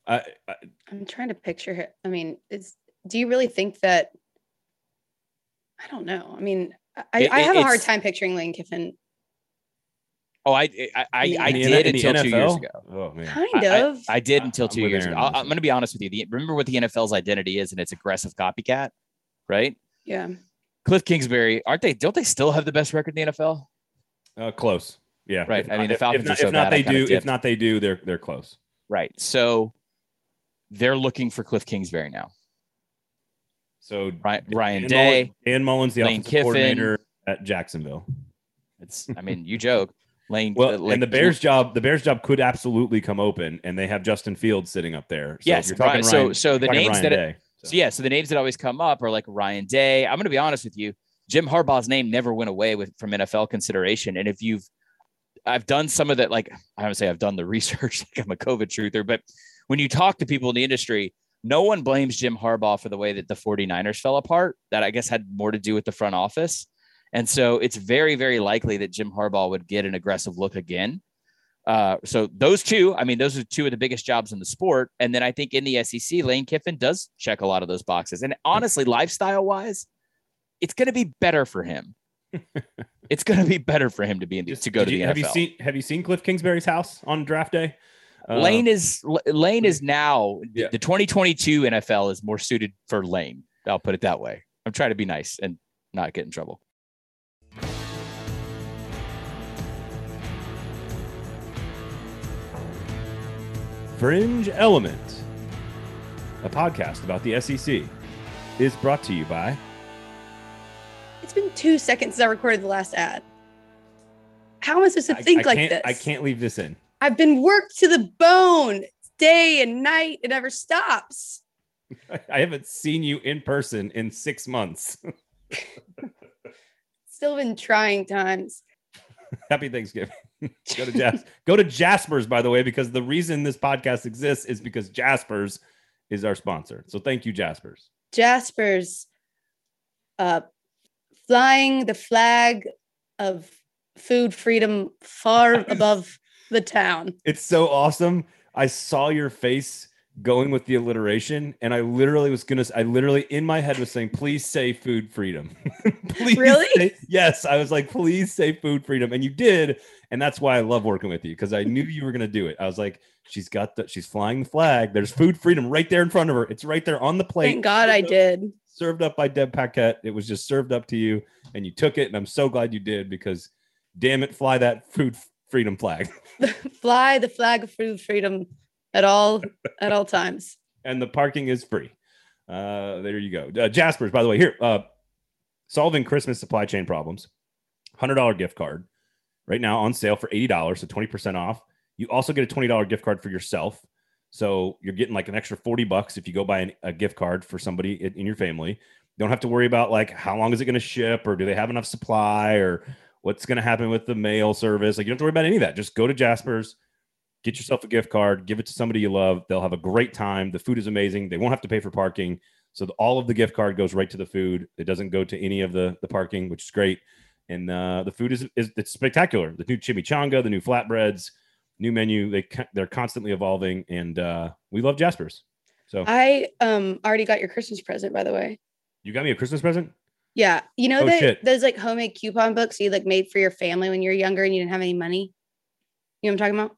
I, I, I'm trying to picture it. I mean, it's, do you really think that? I don't know. I mean, I, it, I have a hard time picturing Lane Kiffin. Oh, I I, I, I did until N F L? two years ago. Oh, man. Kind of. I, I, I did until two I'm years ago. I'm going to be honest with you. The, remember what the N F L's identity is, and it's aggressive copycat, right? Yeah. Cliff Kingsbury, aren't they? Don't they still have the best record in the N F L? Uh, close. Yeah. Right. If, I mean, the Falcons if, if, are so if not, bad, they do. If not, they do. They're they're close. Right. So they're looking for Cliff Kingsbury now. So Ryan, Ryan Dan Day, Mullins, Dan Mullins, the Lane offensive Kiffin. Coordinator at Jacksonville. It's, I mean, you joke, Lane. Well, uh, Lane, and the Bears' job, the Bears' job could absolutely come open, and they have Justin Fields sitting up there. So yes, you're Ryan, Ryan, so so the names Ryan that Day, so. so yeah, so the names that always come up are like Ryan Day. I'm going to be honest with you, Jim Harbaugh's name never went away with from N F L consideration, and if you've, I've done some of that. Like I would say, I've done the research. Like I'm a COVID truther, but when you talk to people in the industry. No one blames Jim Harbaugh for the way that the 49ers fell apart. That, I guess, had more to do with the front office. And so it's very, very likely that Jim Harbaugh would get an aggressive look again. Uh, so those two, I mean, those are two of the biggest jobs in the sport. And then I think in the S E C, Lane Kiffin does check a lot of those boxes. And honestly, lifestyle-wise, it's going to be better for him. It's going to be better for him to be in the, to go to the N F L. Have you seen, have you seen Cliff Kingsbury's house on draft day? Uh, Lane is Lane is now yeah. The twenty twenty-two N F L is more suited for Lane. I'll put it that way. I'm trying to be nice and not get in trouble. Fringe Element, a podcast about the S E C, is brought to you by. It's been two seconds since I recorded the last ad. How am I supposed to I, think I like this? I can't leave this in. I've been worked to the bone day and night. It never stops. I haven't seen you in person in six months. Still been trying times. Happy Thanksgiving. Go to Jas- Go to Jasper's, by the way, because the reason this podcast exists is because Jasper's is our sponsor. So thank you, Jasper's. Jasper's uh, flying the flag of food freedom far above the town. It's so awesome. I saw your face going with the alliteration, and I literally was gonna, I literally in my head was saying, please say food freedom. Please really? Say, yes. I was like, please say food freedom. And you did. And that's why I love working with you, because I knew you were going to do it. I was like, she's got the, she's flying the flag. There's food freedom right there in front of her. It's right there on the plate. Thank God I did. Served up by Deb Paquette. It was just served up to you, and you took it. And I'm so glad you did, because damn it, fly that food freedom flag. Fly the flag of food freedom at all, at all times. And the parking is free. Uh, there you go. Uh, Jasper's, by the way, here, uh, solving Christmas supply chain problems, one hundred dollars gift card. Right now on sale for eighty dollars, so twenty percent off. You also get a twenty dollars gift card for yourself. So you're getting like an extra forty bucks if you go buy an, a gift card for somebody in, in your family. Don't have to worry about like how long is it going to ship, or do they have enough supply, or what's going to happen with the mail service. Like you don't have to worry about any of that. Just go to Jasper's, get yourself a gift card, give it to somebody you love. They'll have a great time. The food is amazing. They won't have to pay for parking. So the, all of the gift card goes right to the food. It doesn't go to any of the, the parking, which is great. And uh, the food is, is it's spectacular. The new chimichanga, the new flatbreads, new menu. They, they're constantly evolving. And uh, we love Jasper's. So I um, already got your Christmas present, by the way. You got me a Christmas present? Yeah. You know, oh, the, those like homemade coupon books you like made for your family when you were younger and you didn't have any money. You know what I'm talking about?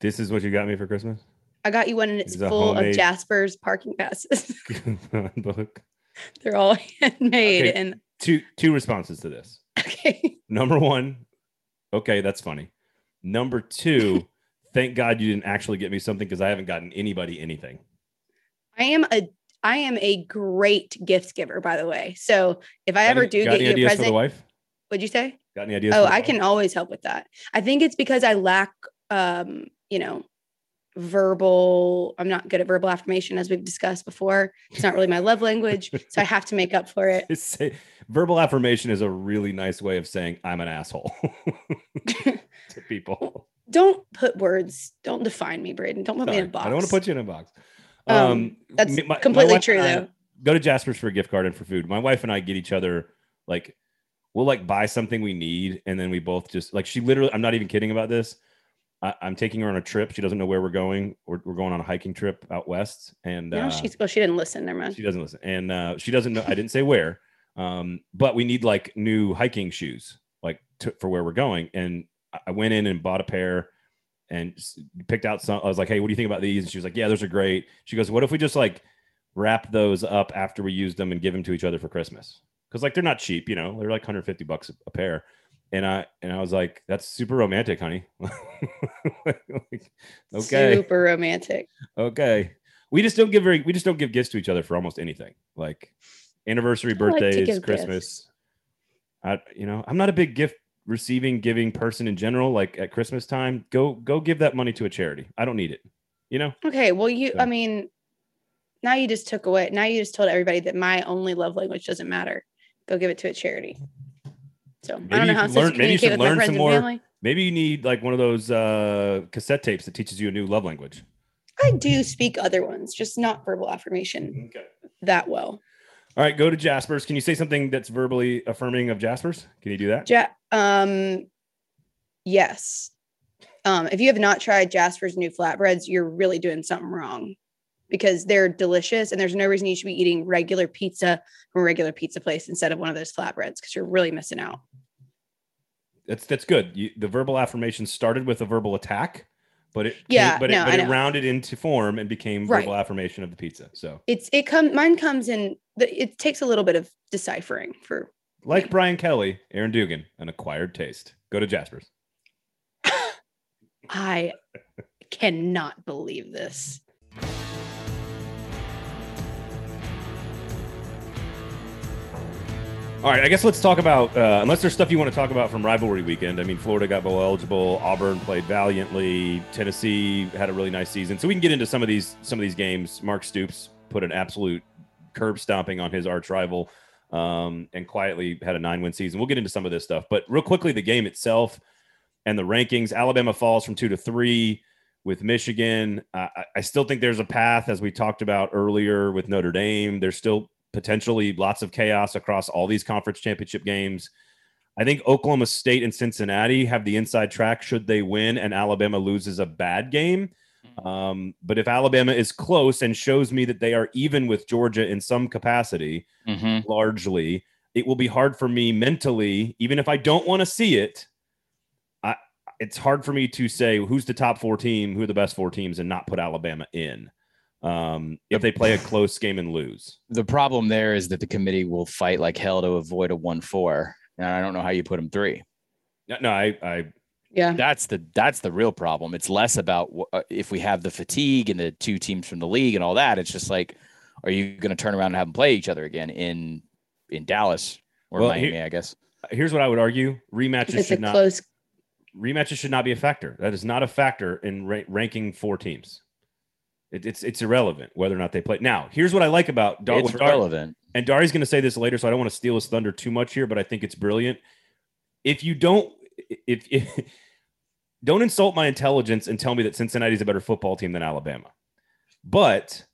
This is what you got me for Christmas? I got you one, and it's, it's full homemade... of Jasper's parking passes. Coupon book. They're all handmade. Okay. And Two two responses to this. Okay. Number one, okay, that's funny. Number two, thank God you didn't actually get me something, because I haven't gotten anybody anything. I am a I am a great gift giver, by the way. So if I got ever do any, get any you ideas a present, for the wife? What'd you say? Got any ideas? Oh, I wife? Can always help with that. I think it's because I lack, um, you know, verbal. I'm not good at verbal affirmation, as we've discussed before. It's not really my love language, so I have to make up for it. It's a, verbal affirmation is a really nice way of saying I'm an asshole to people. Don't put words. Don't define me, Braden. Don't put Sorry, me in a box. I don't want to put you in a box. Um, um, that's my, completely my wife, true, though. I go to Jasper's for a gift card and for food. My wife and I get each other like we'll like buy something we need, and then we both just like she literally. I'm not even kidding about this. I'm taking her on a trip. She doesn't know where we're going. We're, we're going on a hiking trip out west. And no, uh, she's, well, she didn't listen. Never mind. She doesn't listen. And uh, she doesn't know. I didn't say where, um, but we need like new hiking shoes, like to, for where we're going. And I went in and bought a pair and picked out some. I was like, hey, what do you think about these? And she was like, yeah, those are great. She goes, what if we just like wrap those up after we use them and give them to each other for Christmas? Cause like, they're not cheap, you know, they're like one hundred fifty bucks a pair. And I and I was like, that's super romantic, honey. Like, okay. Super romantic. Okay. We just don't give very we just don't give gifts to each other for almost anything. Like anniversary, birthdays, like Christmas. I you know, I'm not a big gift receiving, giving person in general. Like at Christmas time, go go give that money to a charity. I don't need it. You know? Okay. Well, you so. I mean, now you just took away now you just told everybody that my only love language doesn't matter. Go give it to a charity. So maybe I don't know how learn, to communicate you with learn my friends some and more, family. Maybe you need like one of those uh, cassette tapes that teaches you a new love language. I do speak other ones, just not verbal affirmation okay. that well. All right, go to Jasper's. Can you say something that's verbally affirming of Jasper's? Can you do that? Ja- um, yes. Um, if you have not tried Jasper's new flatbreads, you're really doing something wrong, because they're delicious and there's no reason you should be eating regular pizza from a regular pizza place instead of one of those flatbreads, because you're really missing out. That's that's good. You, the verbal affirmation started with a verbal attack, but it yeah, came, but, no, it, but it rounded into form and became right. verbal affirmation of the pizza. So it's it come mine comes in. The, it takes a little bit of deciphering for like me. Brian Kelly, Aaron Dugan, an acquired taste. Go to Jasper's. I cannot believe this. All right, I guess let's talk about, uh, unless there's stuff you want to talk about from rivalry weekend. I mean, Florida got bowl eligible. Auburn played valiantly. Tennessee had a really nice season. So we can get into some of these some of these games. Mark Stoops put an absolute curb stomping on his arch rival um, and quietly had a nine-win season. We'll get into some of this stuff. But real quickly, the game itself and the rankings. Alabama falls from two to three with Michigan. Uh, I still think there's a path, as we talked about earlier with Notre Dame. There's still potentially lots of chaos across all these conference championship games. I think Oklahoma State and Cincinnati have the inside track should they win, and Alabama loses a bad game. Um, but if Alabama is close and shows me that they are even with Georgia in some capacity, mm-hmm. largely, it will be hard for me mentally, even if I don't want to see it, I, it's hard for me to say who's the top four team, who are the best four teams, and not put Alabama in. Um, if they play a close game and lose. The problem there is that the committee will fight like hell to avoid a one four. And I don't know how you put them three. No, no I, I, yeah, that's the, that's the real problem. It's less about uh, if we have the fatigue and the two teams from the league and all that. It's just like, are you going to turn around and have them play each other again in, in Dallas or well, Miami, here, I guess. Here's what I would argue. Rematches it's should not, close... rematches should not be a factor. That is not a factor in ra- ranking four teams. It, it's it's irrelevant whether or not they play. Now, here's what I like about Dar- it's Dar- relevant. And Dari's going to say this later, so I don't want to steal his thunder too much here, but I think it's brilliant. If you don't, if, if don't insult my intelligence and tell me that Cincinnati's a better football team than Alabama, but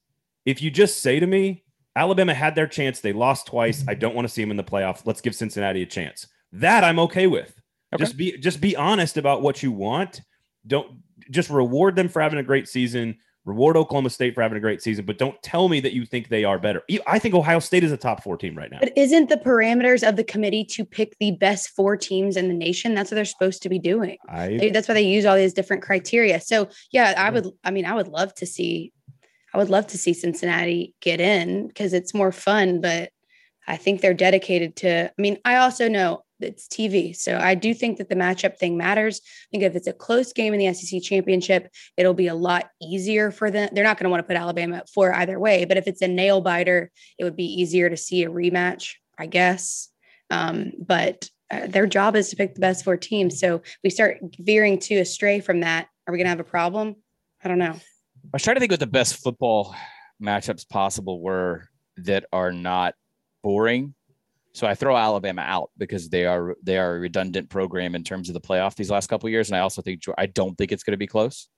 if you just say to me, Alabama had their chance, they lost twice, I don't want to see them in the playoff. Let's give Cincinnati a chance. That I'm okay with. Okay. Just be just be honest about what you want. Don't just reward them for having a great season. Reward Oklahoma State for having a great season, but don't tell me that you think they are better. I think Ohio State is a top four team right now. But isn't the parameters of the committee to pick the best four teams in the nation? That's what they're supposed to be doing. I, they, that's why they use all these different criteria. So yeah, I would, I mean, I would love to see, I would love to see Cincinnati get in because it's more fun, but I think they're dedicated to, I mean, I also know it's T V. So I do think that the matchup thing matters. I think if it's a close game in the S E C championship, it'll be a lot easier for them. They're not going to want to put Alabama at four either way, but if it's a nail biter, it would be easier to see a rematch, I guess. Um, but uh, their job is to pick the best four teams. So we start veering to astray from that. Are we going to have a problem? I don't know. I was trying to think what the best football matchups possible were that are not boring. So I throw Alabama out because they are they are a redundant program in terms of the playoff these last couple of years, and I also think I don't think it's going to be close.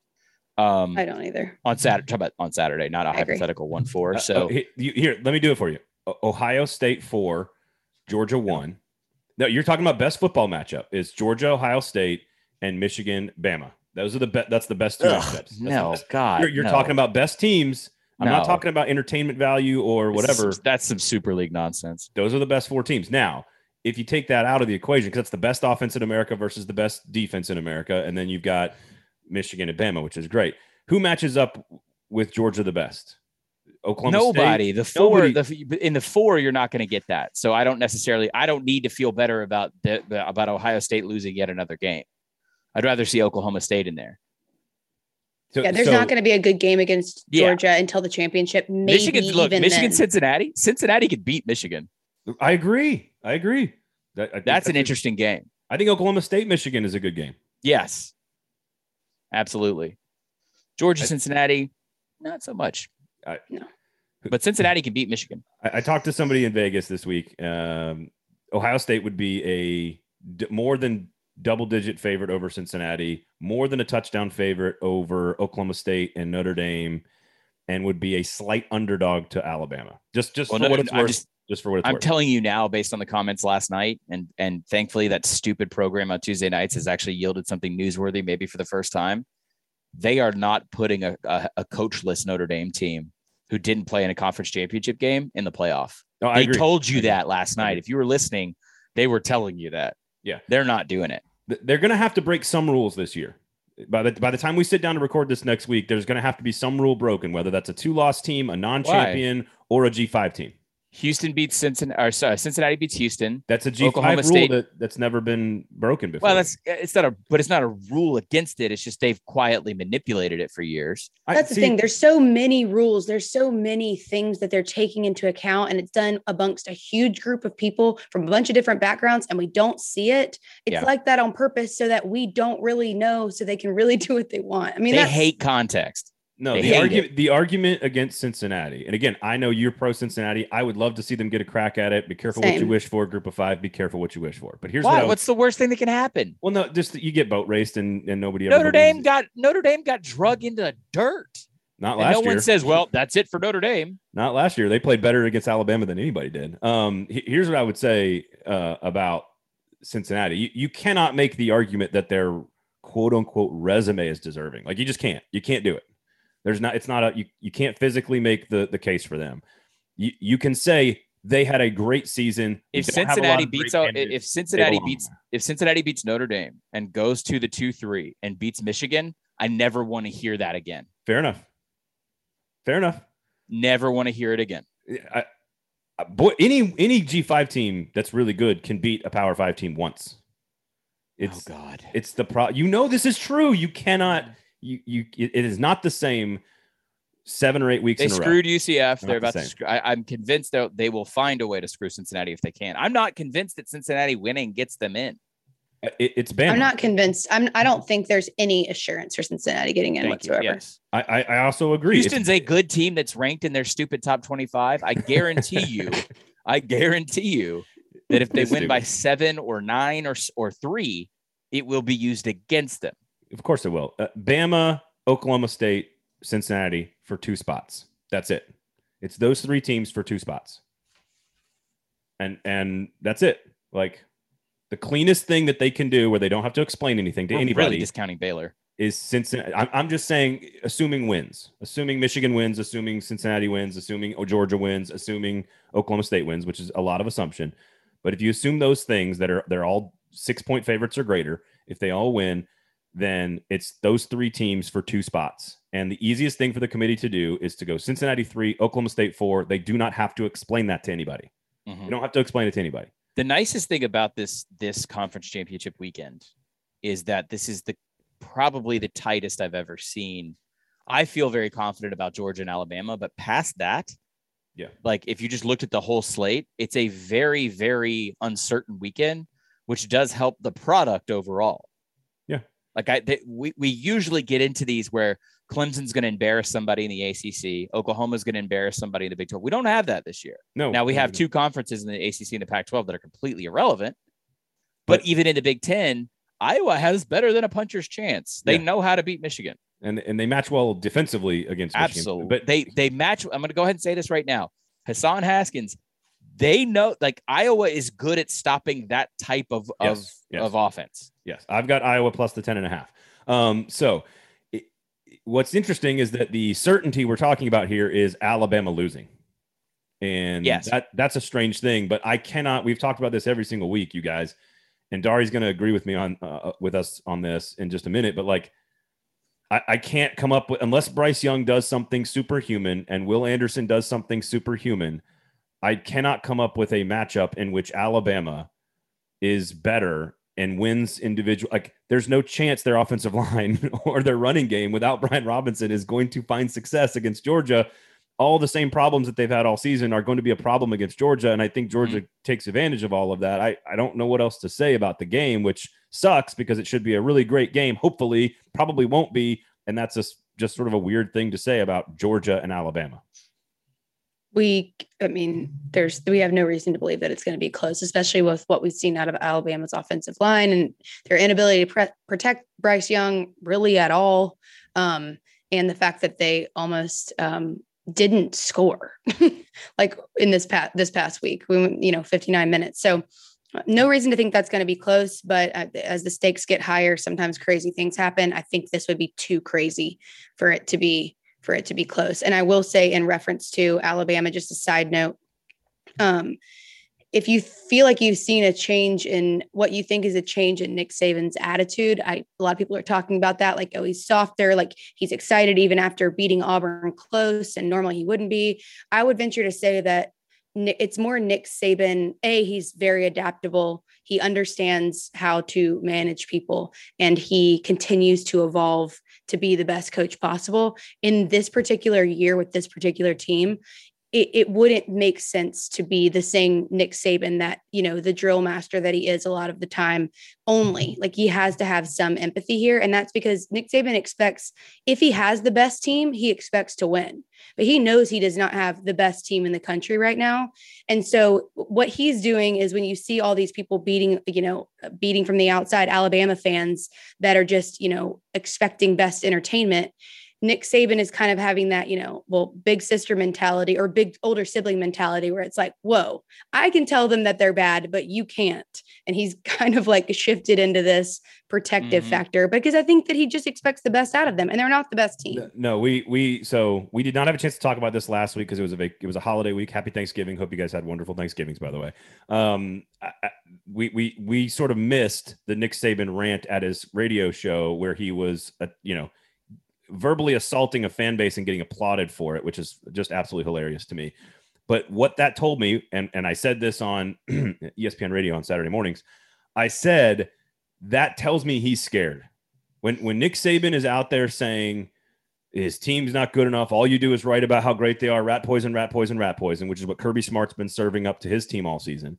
Um, I don't either. On Saturday, talk about on Saturday, not a I hypothetical one four. So uh, oh, here, here, let me do it for you. Ohio State four, Georgia one. No, you're talking about best football matchup is Georgia, Ohio State, and Michigan, Bama. Those are the best. That's the best two Ugh, matchups. That's no, best. God, you're, you're no. talking about best teams. I'm no. not talking about entertainment value or whatever. Some, that's some Super League nonsense. Those are the best four teams. Now, if you take that out of the equation, because that's the best offense in America versus the best defense in America, and then you've got Michigan and Bama, which is great. Who matches up with Georgia the best? Oklahoma Nobody. State? The four, Nobody. The, in the four, you're not going to get that. So I don't necessarily – I don't need to feel better about the, about Ohio State losing yet another game. I'd rather see Oklahoma State in there. So, yeah, there's so, not going to be a good game against Georgia yeah. until the championship. Maybe Michigan, look, even Michigan, then. Cincinnati. Cincinnati could beat Michigan. I agree. I agree. That, I think, That's I an think, interesting game. I think Oklahoma State, Michigan is a good game. Yes, absolutely. Georgia, I, Cincinnati, not so much. I, no. But Cincinnati can beat Michigan. I, I talked to somebody in Vegas this week. Um, Ohio State would be a d- more than double-digit favorite over Cincinnati, more than a touchdown favorite over Oklahoma State and Notre Dame, and would be a slight underdog to Alabama. Just, just well, for no, what it's worth. Just, just for what it's I'm worth. telling you now, based on the comments last night, and and thankfully that stupid program on Tuesday nights has actually yielded something newsworthy, maybe for the first time. They are not putting a, a, a coachless Notre Dame team who didn't play in a conference championship game in the playoff. No, I they agree. told you that last night. If you were listening, they were telling you that. Yeah, they're not doing it. They're going to have to break some rules this year. By the, by the time we sit down to record this next week, there's going to have to be some rule broken, whether that's a two-loss team, a non-champion, Why? or a G five team. Houston beats Cincinnati. Or sorry, Cincinnati beats Houston. That's a G five Oklahoma State rule that, that's never been broken before. Well, that's it's not a, but it's not a rule against it. It's just they've quietly manipulated it for years. That's I, the see, thing. There's so many rules. There's so many things that they're taking into account, and it's done amongst a huge group of people from a bunch of different backgrounds, and we don't see it. It's yeah. like that on purpose, so that we don't really know, so they can really do what they want. I mean, they hate context. No, they the argument the argument against Cincinnati, and again, I know you're pro Cincinnati. I would love to see them get a crack at it. Be careful Same. what you wish for, Group of Five. Be careful what you wish for. But here's Why? what I would, what's the worst thing that can happen? Well, no, just that you get boat raced and, and nobody. Notre ever Dame got Notre Dame got drug into the dirt. Not last year. No one year. says, well, that's it for Notre Dame. Not last year. They played better against Alabama than anybody did. Um, here's what I would say uh, about Cincinnati: you, you cannot make the argument that their quote unquote resume is deserving. Like you just can't. You can't do it. There's not, it's not a, you, you can't physically make the, the case for them. You you can say they had a great season. If Cincinnati beats, if Cincinnati beats, if Cincinnati beats Notre Dame and goes to the two, three and beats Michigan, I never want to hear that again. Fair enough. Fair enough. Never want to hear it again. I, I, boy, any, any G five team that's really good can beat a Power Five team once. It's, oh God, it's the pro, you know, this is true. You cannot, You you it is not the same seven or eight weeks. They in a screwed row. U C F. They're about the to screw. I, I'm convinced that they will find a way to screw Cincinnati if they can. I'm not convinced that Cincinnati winning gets them in. It, it's been. I'm not convinced. I'm. I don't think there's any assurance for Cincinnati getting in Thank whatsoever. You, yes. I I also agree. Houston's it's, a good team that's ranked in their stupid top twenty-five. I guarantee you. I guarantee you that if they win by seven or nine or or three, it will be used against them. Of course it will. Uh, Bama, Oklahoma State, Cincinnati for two spots. That's it. It's those three teams for two spots. And and that's it. Like the cleanest thing that they can do where they don't have to explain anything to We're anybody. Really discounting Baylor. Is Cincinnati. I'm, I'm just saying, assuming wins, assuming Michigan wins, assuming Cincinnati wins, assuming Georgia wins, assuming Oklahoma State wins, which is a lot of assumption. But if you assume those things that are, they're all six point favorites or greater, if they all win, then it's those three teams for two spots. And the easiest thing for the committee to do is to go Cincinnati three, Oklahoma State four. They do not have to explain that to anybody. Mm-hmm. They don't have to explain it to anybody. The nicest thing about this, this conference championship weekend is that this is the probably the tightest I've ever seen. I feel very confident about Georgia and Alabama, but past that, yeah, like if you just looked at the whole slate, it's a very, very uncertain weekend, which does help the product overall. Like I, they, we, we usually get into these where Clemson's going to embarrass somebody in the A C C. Oklahoma's going to embarrass somebody in the Big twelve. We don't have that this year. No. Now we have two conferences in the A C C and the Pac twelve that are completely irrelevant. But, but even in the Big ten, Iowa has better than a puncher's chance. They yeah. know how to beat Michigan. And and they match well defensively against Michigan. Absolutely. But they, they match. I'm going to go ahead and say this right now. Hassan Haskins, they know like Iowa is good at stopping that type of, yes, of, yes. of offense. Yes, I've got Iowa plus the ten and a half. Um, so it, what's interesting is that the certainty we're talking about here is Alabama losing. And yes. that, that's a strange thing, but I cannot, we've talked about this every single week, you guys, and Dari's going to agree with me on, uh, with us on this in just a minute, but like, I, I can't come up with, unless Bryce Young does something superhuman and Will Anderson does something superhuman, I cannot come up with a matchup in which Alabama is better and wins individual. Like there's no chance their offensive line or their running game without Brian Robinson is going to find success against Georgia. All the same problems that they've had all season are going to be a problem against Georgia. And I think Georgia mm-hmm. takes advantage of all of that. I, I don't know what else to say about the game, which sucks because it should be a really great game. Hopefully probably won't be. And that's just, just sort of a weird thing to say about Georgia and Alabama. We, I mean, there's, we have no reason to believe that it's going to be close, especially with what we've seen out of Alabama's offensive line and their inability to pre- protect Bryce Young really at all. Um, and the fact that they almost um, didn't score like in this past, this past week, we went, you know, fifty-nine minutes. So no reason to think that's going to be close, but as the stakes get higher, sometimes crazy things happen. I think this would be too crazy for it to be for it to be close. And I will say in reference to Alabama, just a side note, um, if you feel like you've seen a change in what you think is a change in Nick Saban's attitude, I, a lot of people are talking about that. Like, oh, he's softer. Like he's excited even after beating Auburn close and normally he wouldn't be. I would venture to say that it's more Nick Saban. A, he's very adaptable. He understands how to manage people, and he continues to evolve to be the best coach possible. In this particular year with this particular team, it, it wouldn't make sense to be the same Nick Saban that, you know, the drill master that he is a lot of the time only. Like, he has to have some empathy here. And that's because Nick Saban expects, if he has the best team, he expects to win, but he knows he does not have the best team in the country right now. And so what he's doing is, when you see all these people beating, you know, beating from the outside, Alabama fans that are just, you know, expecting best entertainment, Nick Saban is kind of having that, you know, well, big sister mentality or big older sibling mentality, where it's like, whoa, I can tell them that they're bad, but you can't. And he's kind of like shifted into this protective mm-hmm. factor, because I think that he just expects the best out of them, and they're not the best team. No, we, we, so we did not have a chance to talk about this last week, cause it was a big, it was a holiday week. Happy Thanksgiving. Hope you guys had wonderful Thanksgivings, by the way. Um, I, I, we, we, we sort of missed the Nick Saban rant at his radio show, where he was, a, you know, verbally assaulting a fan base and getting applauded for it, which is just absolutely hilarious to me. But what that told me, and, and I said this on E S P N radio on Saturday mornings, I said, that tells me he's scared. When, when Nick Saban is out there saying his team's not good enough, all you do is write about how great they are, rat poison, rat poison, rat poison, which is what Kirby Smart's been serving up to his team all season.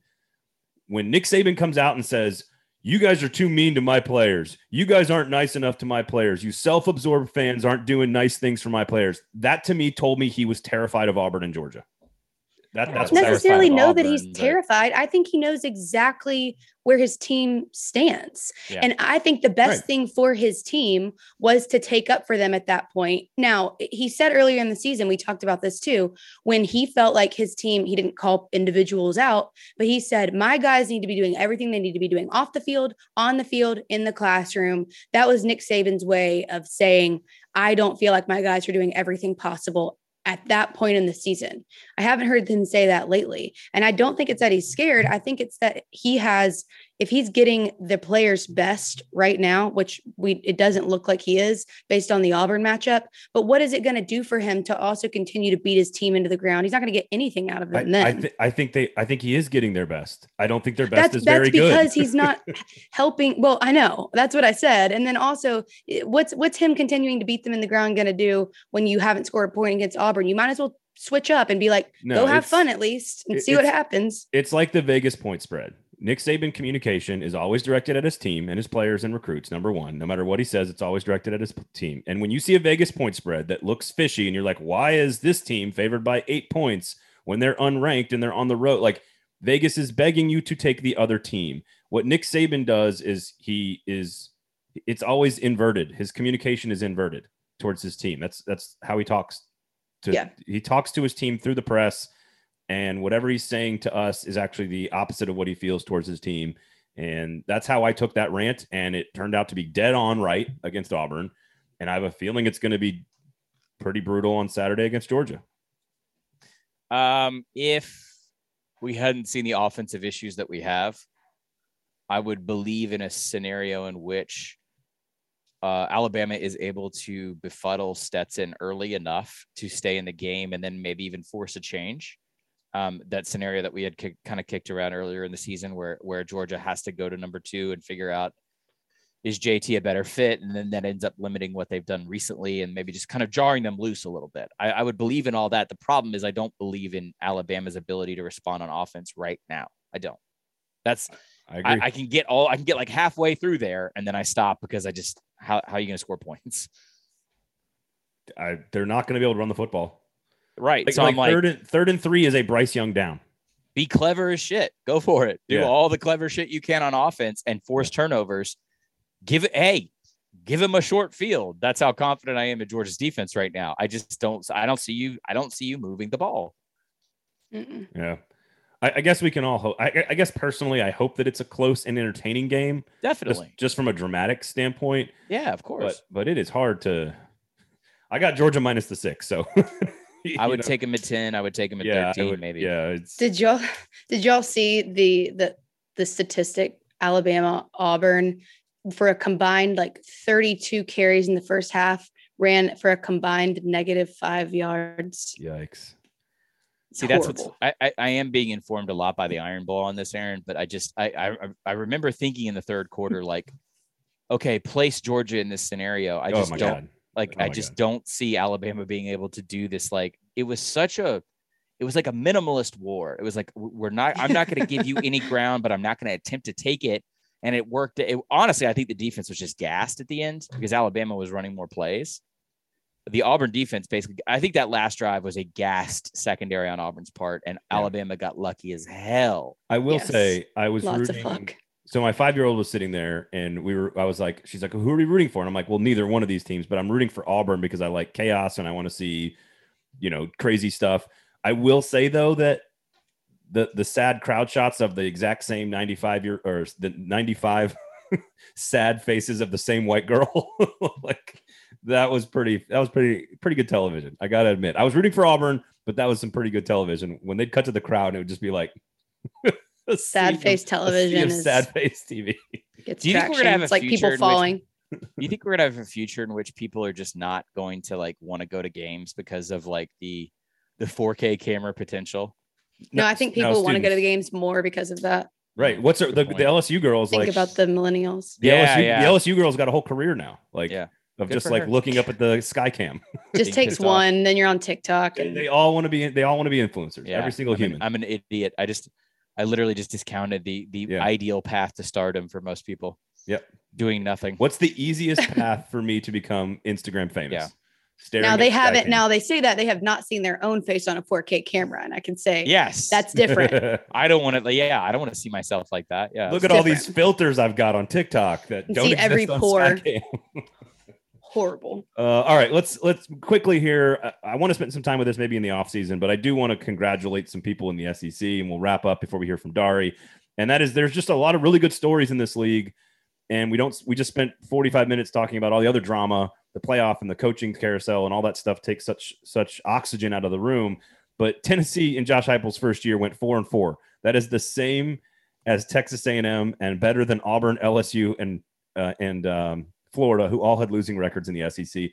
When Nick Saban comes out and says, you guys are too mean to my players, you guys aren't nice enough to my players, you self-absorbed fans aren't doing nice things for my players, that to me told me he was terrified of Auburn and Georgia. That, that's I don't necessarily know Auburn, that he's but... terrified. I think he knows exactly where his team stands. Yeah. And I think the best right. thing for his team was to take up for them at that point. Now, he said earlier in the season, we talked about this too, when he felt like his team, he didn't call individuals out, but he said, my guys need to be doing everything they need to be doing off the field, on the field, in the classroom. That was Nick Saban's way of saying, I don't feel like my guys are doing everything possible at that point in the season. I haven't heard him say that lately. And I don't think it's that he's scared. I think it's that he has, if he's getting the players best right now, which we, it doesn't look like he is based on the Auburn matchup, but what is it going to do for him to also continue to beat his team into the ground? He's not going to get anything out of it. Then I, th- I think they, I think he is getting their best. I don't think their best that's, is that's very good. That's because he's not helping. Well, I know that's what I said. And then also what's, what's him continuing to beat them in the ground going to do when you haven't scored a point against Auburn? You might as well switch up and be like, no, go have fun at least and see what happens. It's like the Vegas point spread. Nick Saban communication is always directed at his team and his players and recruits, number one. No matter what he says, it's always directed at his team. And when you see a Vegas point spread that looks fishy and you're like, why is this team favored by eight points when they're unranked and they're on the road? Like, Vegas is begging you to take the other team. What Nick Saban does is he is – it's always inverted. His communication is inverted towards his team. That's that's how he talks. To, yeah. He talks to his team through the press. And whatever he's saying to us is actually the opposite of what he feels towards his team. And that's how I took that rant. And it turned out to be dead on right against Auburn. And I have a feeling it's going to be pretty brutal on Saturday against Georgia. Um, if we hadn't seen the offensive issues that we have, I would believe in a scenario in which Uh, Alabama is able to befuddle Stetson early enough to stay in the game and then maybe even force a change. Um, that scenario that we had kick, kind of kicked around earlier in the season where, where Georgia has to go to number two and figure out, is J T a better fit? And then that ends up limiting what they've done recently and maybe just kind of jarring them loose a little bit. I, I would believe in all that. The problem is I don't believe in Alabama's ability to respond on offense right now. I don't. That's I, agree. I, I can get all I can get like halfway through there and then I stop because I just how, how are you going to score points? I, they're not going to be able to run the football. Right. Like, so like I'm like, third and, third and three is a Bryce Young down. Be clever as shit. Go for it. Do yeah. all the clever shit you can on offense and force turnovers. Give it. Hey, give him a short field. That's how confident I am in Georgia's defense right now. I just don't, I don't see you. I don't see you moving the ball. Mm-mm. Yeah. I, I guess we can all hope. I, I guess personally, I hope that it's a close and entertaining game. Definitely. Just, just from a dramatic standpoint. Yeah, of course. But, but it is hard to, I got Georgia minus the six. So I would know. take him at ten. I would take him at yeah, thirteen, would, maybe. Yeah. It's... Did y'all, did y'all see the, the, the statistic Alabama Auburn for a combined like thirty-two carries in the first half ran for a combined negative five yards? Yikes. See, that's what I, I, I am being informed a lot by the Iron Bowl on this, Aaron, but I just, I, I, I remember thinking in the third quarter, like, okay, place Georgia in this scenario. I just oh don't God. like, oh I just God. don't see Alabama being able to do this. Like, it was such a, it was like a minimalist war. It was like, we're not, I'm not going to give you any ground, but I'm not going to attempt to take it. And it worked. It, honestly, I think the defense was just gassed at the end because Alabama was running more plays. The Auburn defense basically, I think that last drive was a gassed secondary on Auburn's part, and yeah. Alabama got lucky as hell. I will yes. say I was Lots rooting. Of luck. So my five-year-old was sitting there, and we were. I was like, she's like, who are we rooting for? And I'm like, well, neither one of these teams, but I'm rooting for Auburn because I like chaos and I want to see, you know, crazy stuff. I will say though that the the sad crowd shots of the exact same ninety-five year or the ninety-five sad faces of the same white girl, like. That was pretty, that was pretty, pretty good television. I got to admit, I was rooting for Auburn, but that was some pretty good television. When they'd cut to the crowd, it would just be like sad face of, television. Is, sad face T V. Gets do you think we're gonna have it's like people falling. Which, you think we're going to have a future in which people are just not going to like want to go to games because of like the, the four K camera potential? No, no I think people no, want to go to the games more because of that. Right. What's her, the, the L S U girls think like about the millennials? The, yeah, L S U, yeah. the L S U girls got a whole career now. Like, yeah. Of Good just like her. looking up at the sky cam. Just takes one, off. Then you're on TikTok. And they all want to be they all want to be influencers. Yeah. Every single I'm human. An, I'm an idiot. I just I literally just discounted the the yeah. ideal path to stardom for most people. Yep. Doing nothing. What's the easiest path for me to become Instagram famous? Yeah. Staring now they haven't now they say that they have not seen their own face on a four K camera, and I can say yes, that's different. I don't want to yeah I don't want to see myself like that. Yeah. Look at different. all these filters I've got on TikTok that don't see exist every on pore. Sky cam. Horrible. Uh, all right, let's let's quickly here. I, I want to spend some time with this maybe in the off season, but I do want to congratulate some people in the S E C, and we'll wrap up before we hear from Dari. And that is, there's just a lot of really good stories in this league, and we don't we just spent forty-five minutes talking about all the other drama, the playoff, and the coaching carousel, and all that stuff takes such such oxygen out of the room. But Tennessee in Josh Heupel's first year went four and four. That is the same as Texas A and M, and better than Auburn, L S U, and uh, and um, Florida, who all had losing records in the S E C.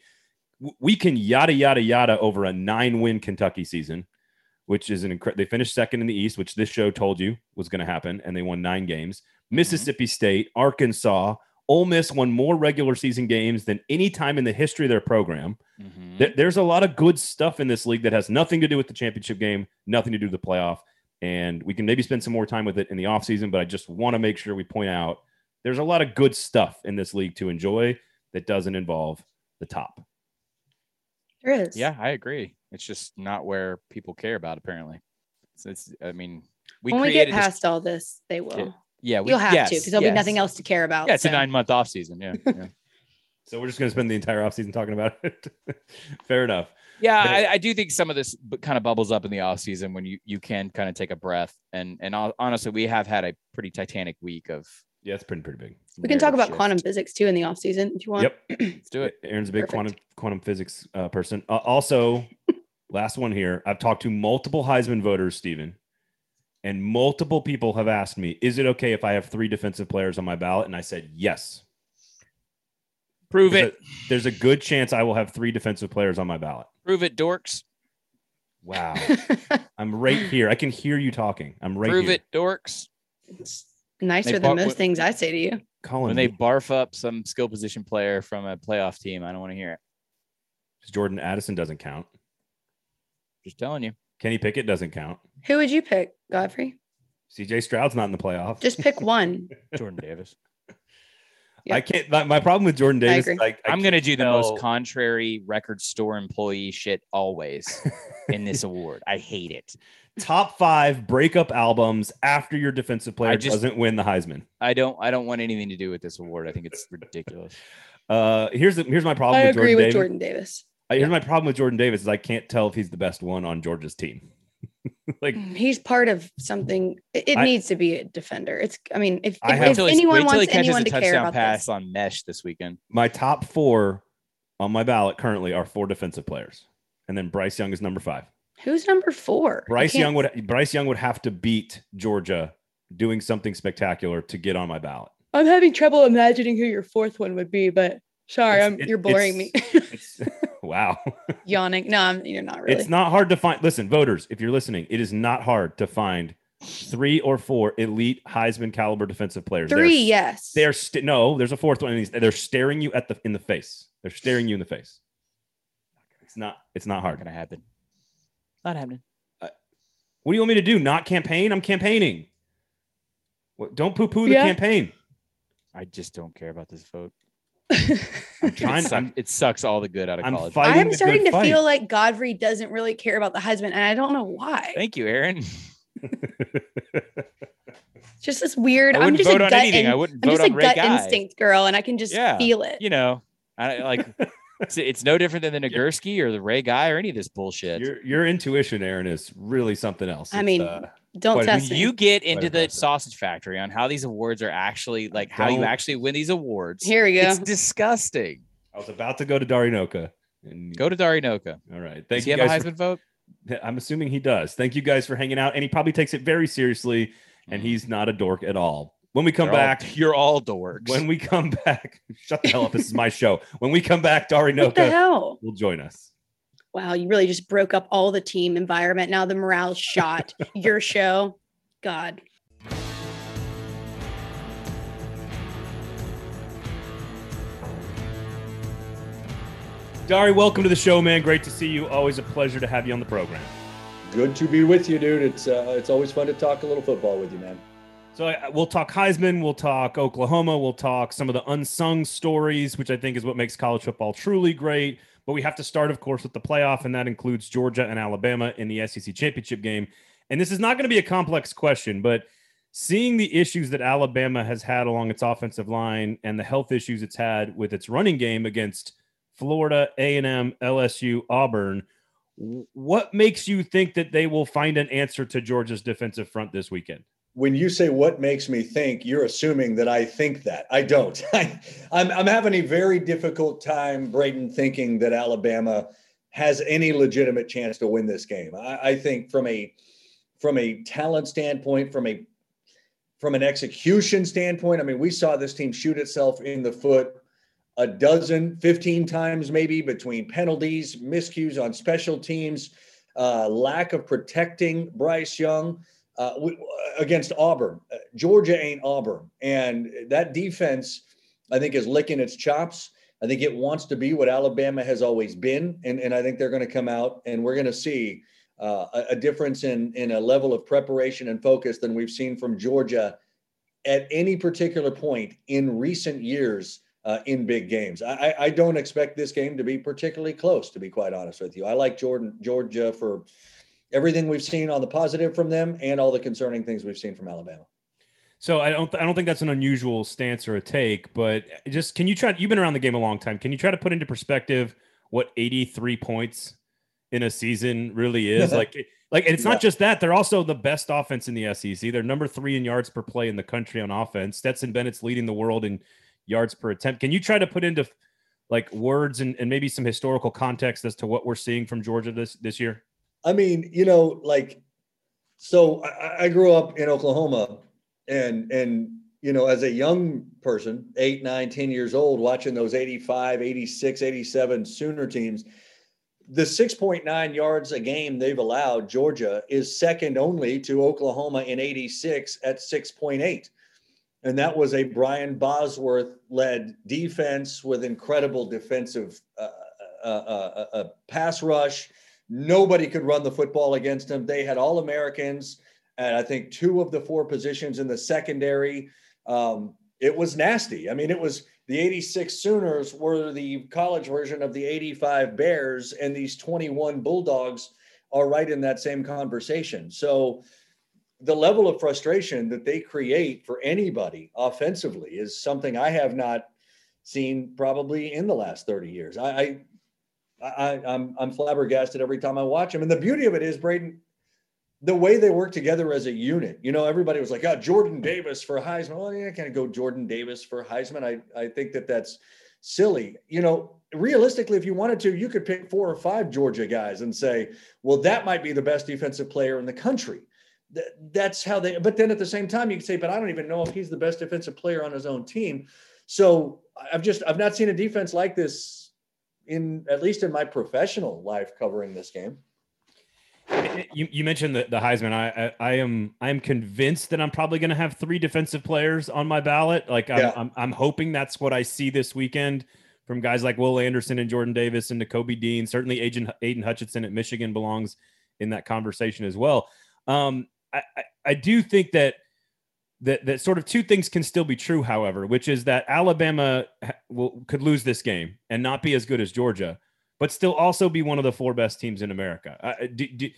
We can yada, yada, yada over a nine-win Kentucky season, which is an incredible. They finished second in the East, which this show told you was going to happen, and they won nine games. Mississippi mm-hmm. State, Arkansas, Ole Miss won more regular season games than any time in the history of their program. Mm-hmm. There, there's a lot of good stuff in this league that has nothing to do with the championship game, nothing to do with the playoff, and we can maybe spend some more time with it in the offseason, but I just want to make sure we point out there's a lot of good stuff in this league to enjoy that doesn't involve the top. There is. Yeah, I agree. It's just not where people care about, apparently. So it's, I mean, we when we get past this, all this, they will. It, yeah, we, you'll have yes, to because there'll yes. be nothing else to care about. Yeah, it's so. a nine-month off season. Yeah, yeah. So we're just going to spend the entire off season talking about it. Fair enough. Yeah, I, I do think some of this kind of bubbles up in the off season when you you can kind of take a breath. And and honestly, we have had a pretty titanic week of. Yeah, it's pretty pretty big. We can talk about shift. quantum physics too in the off season if you want. Yep, let's do it. Aaron's a big Perfect. quantum quantum physics uh, person. Uh, also, last one here. I've talked to multiple Heisman voters, Stephen, and multiple people have asked me, "Is it okay if I have three defensive players on my ballot?" And I said, "Yes." Prove there's it. A, there's a good chance I will have three defensive players on my ballot. Prove it, dorks. Wow, I'm right here. I can hear you talking. I'm right Prove here. Prove it, dorks. Nicer than bar- most things I say to you. Colin, when they barf up some skill position player from a playoff team, I don't want to hear it. Jordan Addison doesn't count. Just telling you. Kenny Pickett doesn't count. Who would you pick, Godfrey? C J Stroud's not in the playoff. Just pick one. Jordan Davis. Yep. I can't. My, my problem with Jordan Davis is like, I I'm going to do the tell... most contrary record store employee shit always in this award. I hate it. Top five breakup albums after your defensive player just, doesn't win the Heisman. I don't. I don't want anything to do with this award. I think it's ridiculous. uh, here's the, here's my problem. I with agree Jordan with Davis. Jordan Davis. I, here's yeah. my problem with Jordan Davis is I can't tell if he's the best one on Georgia's team. Like he's part of something. It I, needs to be a defender. It's. I mean, if, I if, if anyone wants anyone to care about pass this. On Mesh this weekend. My top four on my ballot currently are four defensive players, and then Bryce Young is number five. Who's number four? Bryce Young would Bryce Young would have to beat Georgia doing something spectacular to get on my ballot. I'm having trouble imagining who your fourth one would be, but sorry, it's, I'm, it, you're boring me. Wow. Wow. Yawning. No, I'm, you're not really. It's not hard to find. Listen, voters, if you're listening, it is not hard to find three or four elite Heisman caliber defensive players. Three, they're, yes. They're st- no, there's a fourth one. They're staring you at the in the face. They're staring you in the face. It's not. It's not hard. Not gonna happen. Not happening. Uh, what do you want me to do? Not campaign? I'm campaigning. What, don't poo-poo the yeah. campaign. I just don't care about this vote. I'm trying. It, suck, it sucks all the good out of I'm college. I'm starting to fight. feel like Godfrey doesn't really care about the husband, and I don't know why. Thank you, Aaron. Just this weird. I I'm just vote a on gut. In, I wouldn't I'm vote just on a gut guy. instinct girl, and I can just yeah, feel it. You know, I like. It's, it's no different than the Nagurski or the Ray Guy or any of this bullshit. Your, your intuition, Aaron, is really something else. I it's, mean, uh, don't test me. You get into the sausage factory on how these awards are actually, like how you actually win these awards. Here we go. It's disgusting. I was about to go to Dari Noka. And... Go to Dari Noka. All right. Thank does you he guys have a Heisman for... vote? I'm assuming he does. Thank you guys for hanging out. And he probably takes it very seriously. And he's not a dork at all. When we come They're back, all, you're all dorks. When we come back, shut the hell up. This is my show. When we come back, Dari Noka will join us. Wow, you really just broke up all the team environment. Now the morale's shot. Your show. God. Dari, welcome to the show, man. Great to see you. Always a pleasure to have you on the program. Good to be with you, dude. It's uh, it's always fun to talk a little football with you, man. So we'll talk Heisman, we'll talk Oklahoma, we'll talk some of the unsung stories, which I think is what makes college football truly great. But we have to start, of course, with the playoff, and that includes Georgia and Alabama in the S E C championship game. And this is not going to be a complex question, but seeing the issues that Alabama has had along its offensive line and the health issues it's had with its running game against Florida, A and M, L S U, Auburn, what makes you think that they will find an answer to Georgia's defensive front this weekend? When you say what makes me think, you're assuming that I think that. I don't. I, I'm, I'm having a very difficult time, Braden, thinking that Alabama has any legitimate chance to win this game. I, I think from a from a talent standpoint, from a from an execution standpoint, I mean, we saw this team shoot itself in the foot a dozen, fifteen times maybe, between penalties, miscues on special teams, uh, lack of protecting Bryce Young. Uh, we, against Auburn. Uh, Georgia ain't Auburn. And that defense, I think, is licking its chops. I think it wants to be what Alabama has always been. And, and I think they're going to come out and we're going to see uh, a, a difference in, in a level of preparation and focus than we've seen from Georgia at any particular point in recent years uh, in big games. I, I don't expect this game to be particularly close, to be quite honest with you. I like Jordan, Georgia for everything we've seen on the positive from them and all the concerning things we've seen from Alabama. So I don't, th- I don't think that's an unusual stance or a take, but just, can you try, you've been around the game a long time. Can you try to put into perspective what eighty-three points in a season really is? like, like, and it's yeah. not just that, they're also the best offense in the S E C. They're number three in yards per play in the country on offense. Stetson Bennett's leading the world in yards per attempt. Can you try to put into like words and, and maybe some historical context as to what we're seeing from Georgia this, this year? I mean, you know, like, so I, I grew up in Oklahoma and, and, you know, as a young person, eight, nine, ten years old, watching those eighty-five, eighty-six, eighty-seven Sooner teams, the six point nine yards a game they've allowed Georgia is second only to Oklahoma in eighty-six at six point eight. And that was a Brian Bosworth led defense with incredible defensive uh, uh, uh, uh, pass rush. Nobody could run the football against them. They had all Americans and I think two of the four positions in the secondary. Um, it was nasty. I mean, it was the eighty-six Sooners were the college version of the eighty-five Bears, and these twenty-one Bulldogs are right in that same conversation. So the level of frustration that they create for anybody offensively is something I have not seen probably in the last thirty years. I, I I, I'm I'm flabbergasted every time I watch them. And the beauty of it is, Braden, the way they work together as a unit. You know, everybody was like, oh, Jordan Davis for Heisman. Well, yeah, I can't go Jordan Davis for Heisman. I, I think that that's silly. You know, realistically, if you wanted to, you could pick four or five Georgia guys and say, well, that might be the best defensive player in the country. Th- that's how they – but then at the same time, you can say, but I don't even know if he's the best defensive player on his own team. So I've just – I've not seen a defense like this in at least in my professional life covering this game. You, you mentioned the, the Heisman. I, I I am I am convinced that I'm probably going to have three defensive players on my ballot. Like I'm, yeah. I'm I'm hoping that's what I see this weekend from guys like Will Anderson and Jordan Davis and Nakobe Dean. Certainly, Agent Aiden Hutchinson at Michigan belongs in that conversation as well. Um, I, I I do think that that that sort of two things can still be true, however, which is that Alabama will, could lose this game and not be as good as Georgia, but still also be one of the four best teams in America. Uh, do, do,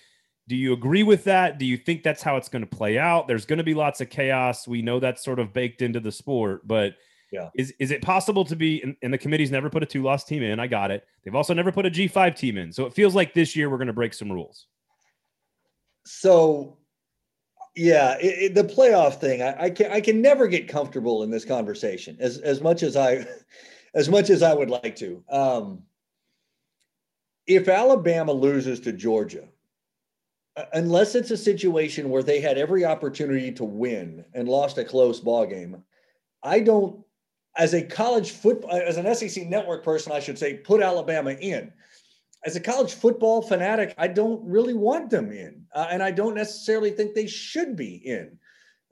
do you agree with that? Do you think that's how it's going to play out? There's going to be lots of chaos. We know that's sort of baked into the sport, but yeah. is, is it possible to be, and, and the committee's never put a two-loss team in. I got it. They've also never put a G five team in. So it feels like this year we're going to break some rules. So, yeah, it, it, the playoff thing, I, I can I can never get comfortable in this conversation as, as much as I, as much as I would like to. Um, If Alabama loses to Georgia, unless it's a situation where they had every opportunity to win and lost a close ball game, I don't, as a college football, as an S E C network person, I should say, put Alabama in. As a college football fanatic, I don't really want them in. Uh, and I don't necessarily think they should be in.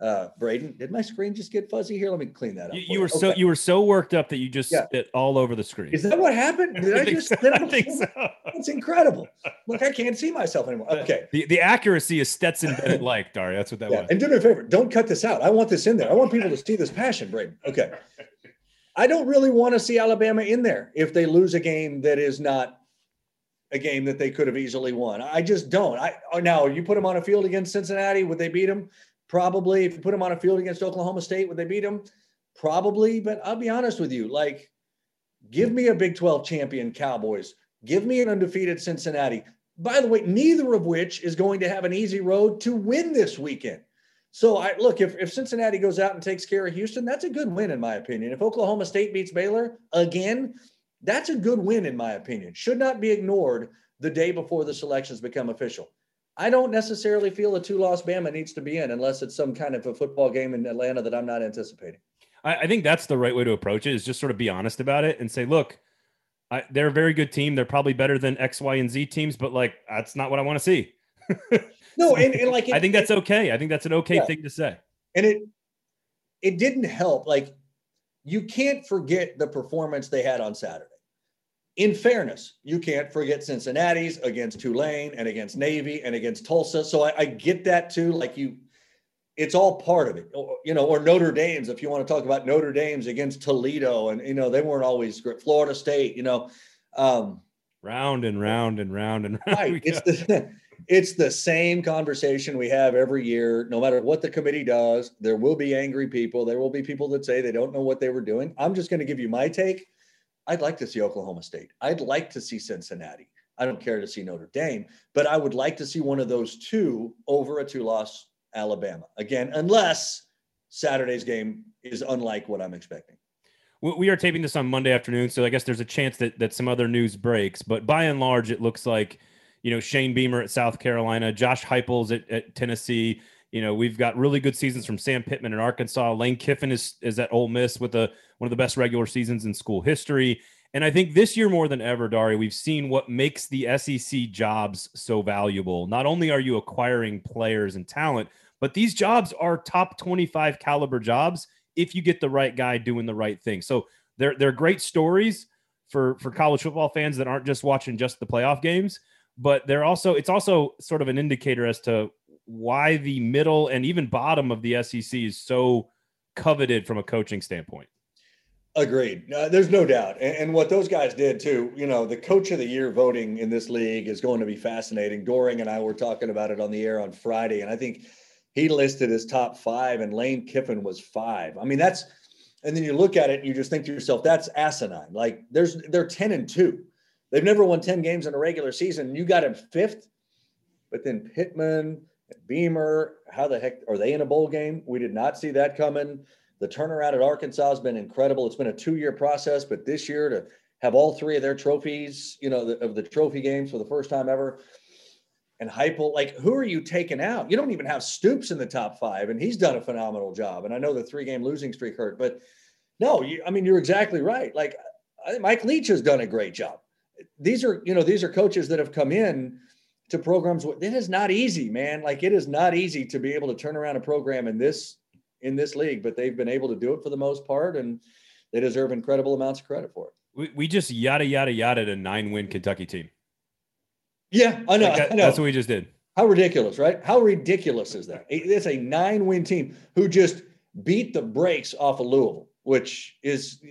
Uh, Braden, did my screen just get fuzzy here? Let me clean that up. You, you were okay. so you were so worked up that you just yeah. spit all over the screen. Is that what happened? Did I, I just? So. Did I, I think so. That's incredible. Look, I can't see myself anymore. Okay. The the accuracy is Stetson Bennett like, Dari. That's what that yeah. was. And do me a favor, don't cut this out. I want this in there. I want people to see this passion, Braden. Okay. I don't really want to see Alabama in there if they lose a game that is not a game that they could have easily won. I just don't. I now you put them on a field against Cincinnati, would they beat them? Probably. If you put them on a field against Oklahoma State, would they beat them? Probably. But I'll be honest with you, like, give me a Big twelve champion Cowboys. Give me an undefeated Cincinnati. By the way, neither of which is going to have an easy road to win this weekend. So, I look, if, if Cincinnati goes out and takes care of Houston, that's a good win, in my opinion. If Oklahoma State beats Baylor again, that's a good win, in my opinion. Should not be ignored the day before the selections become official. I don't necessarily feel a two-loss Bama needs to be in unless it's some kind of a football game in Atlanta that I'm not anticipating. I, I think that's the right way to approach it, is just sort of be honest about it and say, look, I, they're a very good team. They're probably better than X, Y, and Z teams, but, like, that's not what I want to see. No, and, and like... It, I think that's okay. I think that's an okay yeah. thing to say. And it it didn't help. Like, you can't forget the performance they had on Saturday. In fairness, you can't forget Cincinnati's against Tulane and against Navy and against Tulsa. So I, I get that too. Like you, it's all part of it, or, you know, or Notre Dame's, if you want to talk about Notre Dame's against Toledo and, you know, they weren't always great. Florida State, you know, um, round and round and round and round. Right. It's the, it's the same conversation we have every year. No matter what the committee does, there will be angry people. There will be people that say they don't know what they were doing. I'm just going to give you my take. I'd like to see Oklahoma State. I'd like to see Cincinnati. I don't care to see Notre Dame, but I would like to see one of those two over a two-loss Alabama. Again, unless Saturday's game is unlike what I'm expecting. We are taping this on Monday afternoon, so I guess there's a chance that, that some other news breaks. But by and large, it looks like, you know, Shane Beamer at South Carolina, Josh Heupel's at, at Tennessee. You know, we've got really good seasons from Sam Pittman in Arkansas. Lane Kiffin is, is at Ole Miss with a, one of the best regular seasons in school history. And I think this year more than ever, Dari, we've seen what makes the S E C jobs so valuable. Not only are you acquiring players and talent, but these jobs are top twenty-five caliber jobs if you get the right guy doing the right thing. So they're, they're great stories for, for college football fans that aren't just watching just the playoff games, but they're also, it's also sort of an indicator as to why the middle and even bottom of the S E C is so coveted from a coaching standpoint. Agreed. Uh, there's no doubt. And, and what those guys did too, you know, the coach of the year voting in this league is going to be fascinating. Doring and I were talking about it on the air on Friday, and I think he listed his top five and Lane Kiffin was five. I mean, that's, and then you look at it and you just think to yourself, that's asinine. Like there's, they're ten and two. They've never won ten games in a regular season. You got him fifth, but then Pittman, Beamer, how the heck are they in a bowl game? We did not see that coming. The turnaround at Arkansas has been incredible. It's been a two-year process, but this year to have all three of their trophies, you know, the, of the trophy games for the first time ever, and Heupel, like, who are you taking out? You don't even have Stoops in the top five, and he's done a phenomenal job. And I know the three-game losing streak hurt, but no, you, I mean, you're exactly right. Like, Mike Leach has done a great job. these are, you know, these are coaches that have come in to programs. It is not easy, man. Like, it is not easy to be able to turn around a program in this, in this league, but they've been able to do it for the most part, and they deserve incredible amounts of credit for it. We, we just yada, yada, yada, a nine win Kentucky team. Yeah, I know, like that, I know. That's what we just did. How ridiculous, right? How ridiculous is that? It's a nine win team who just beat the brakes off of Louisville, which is,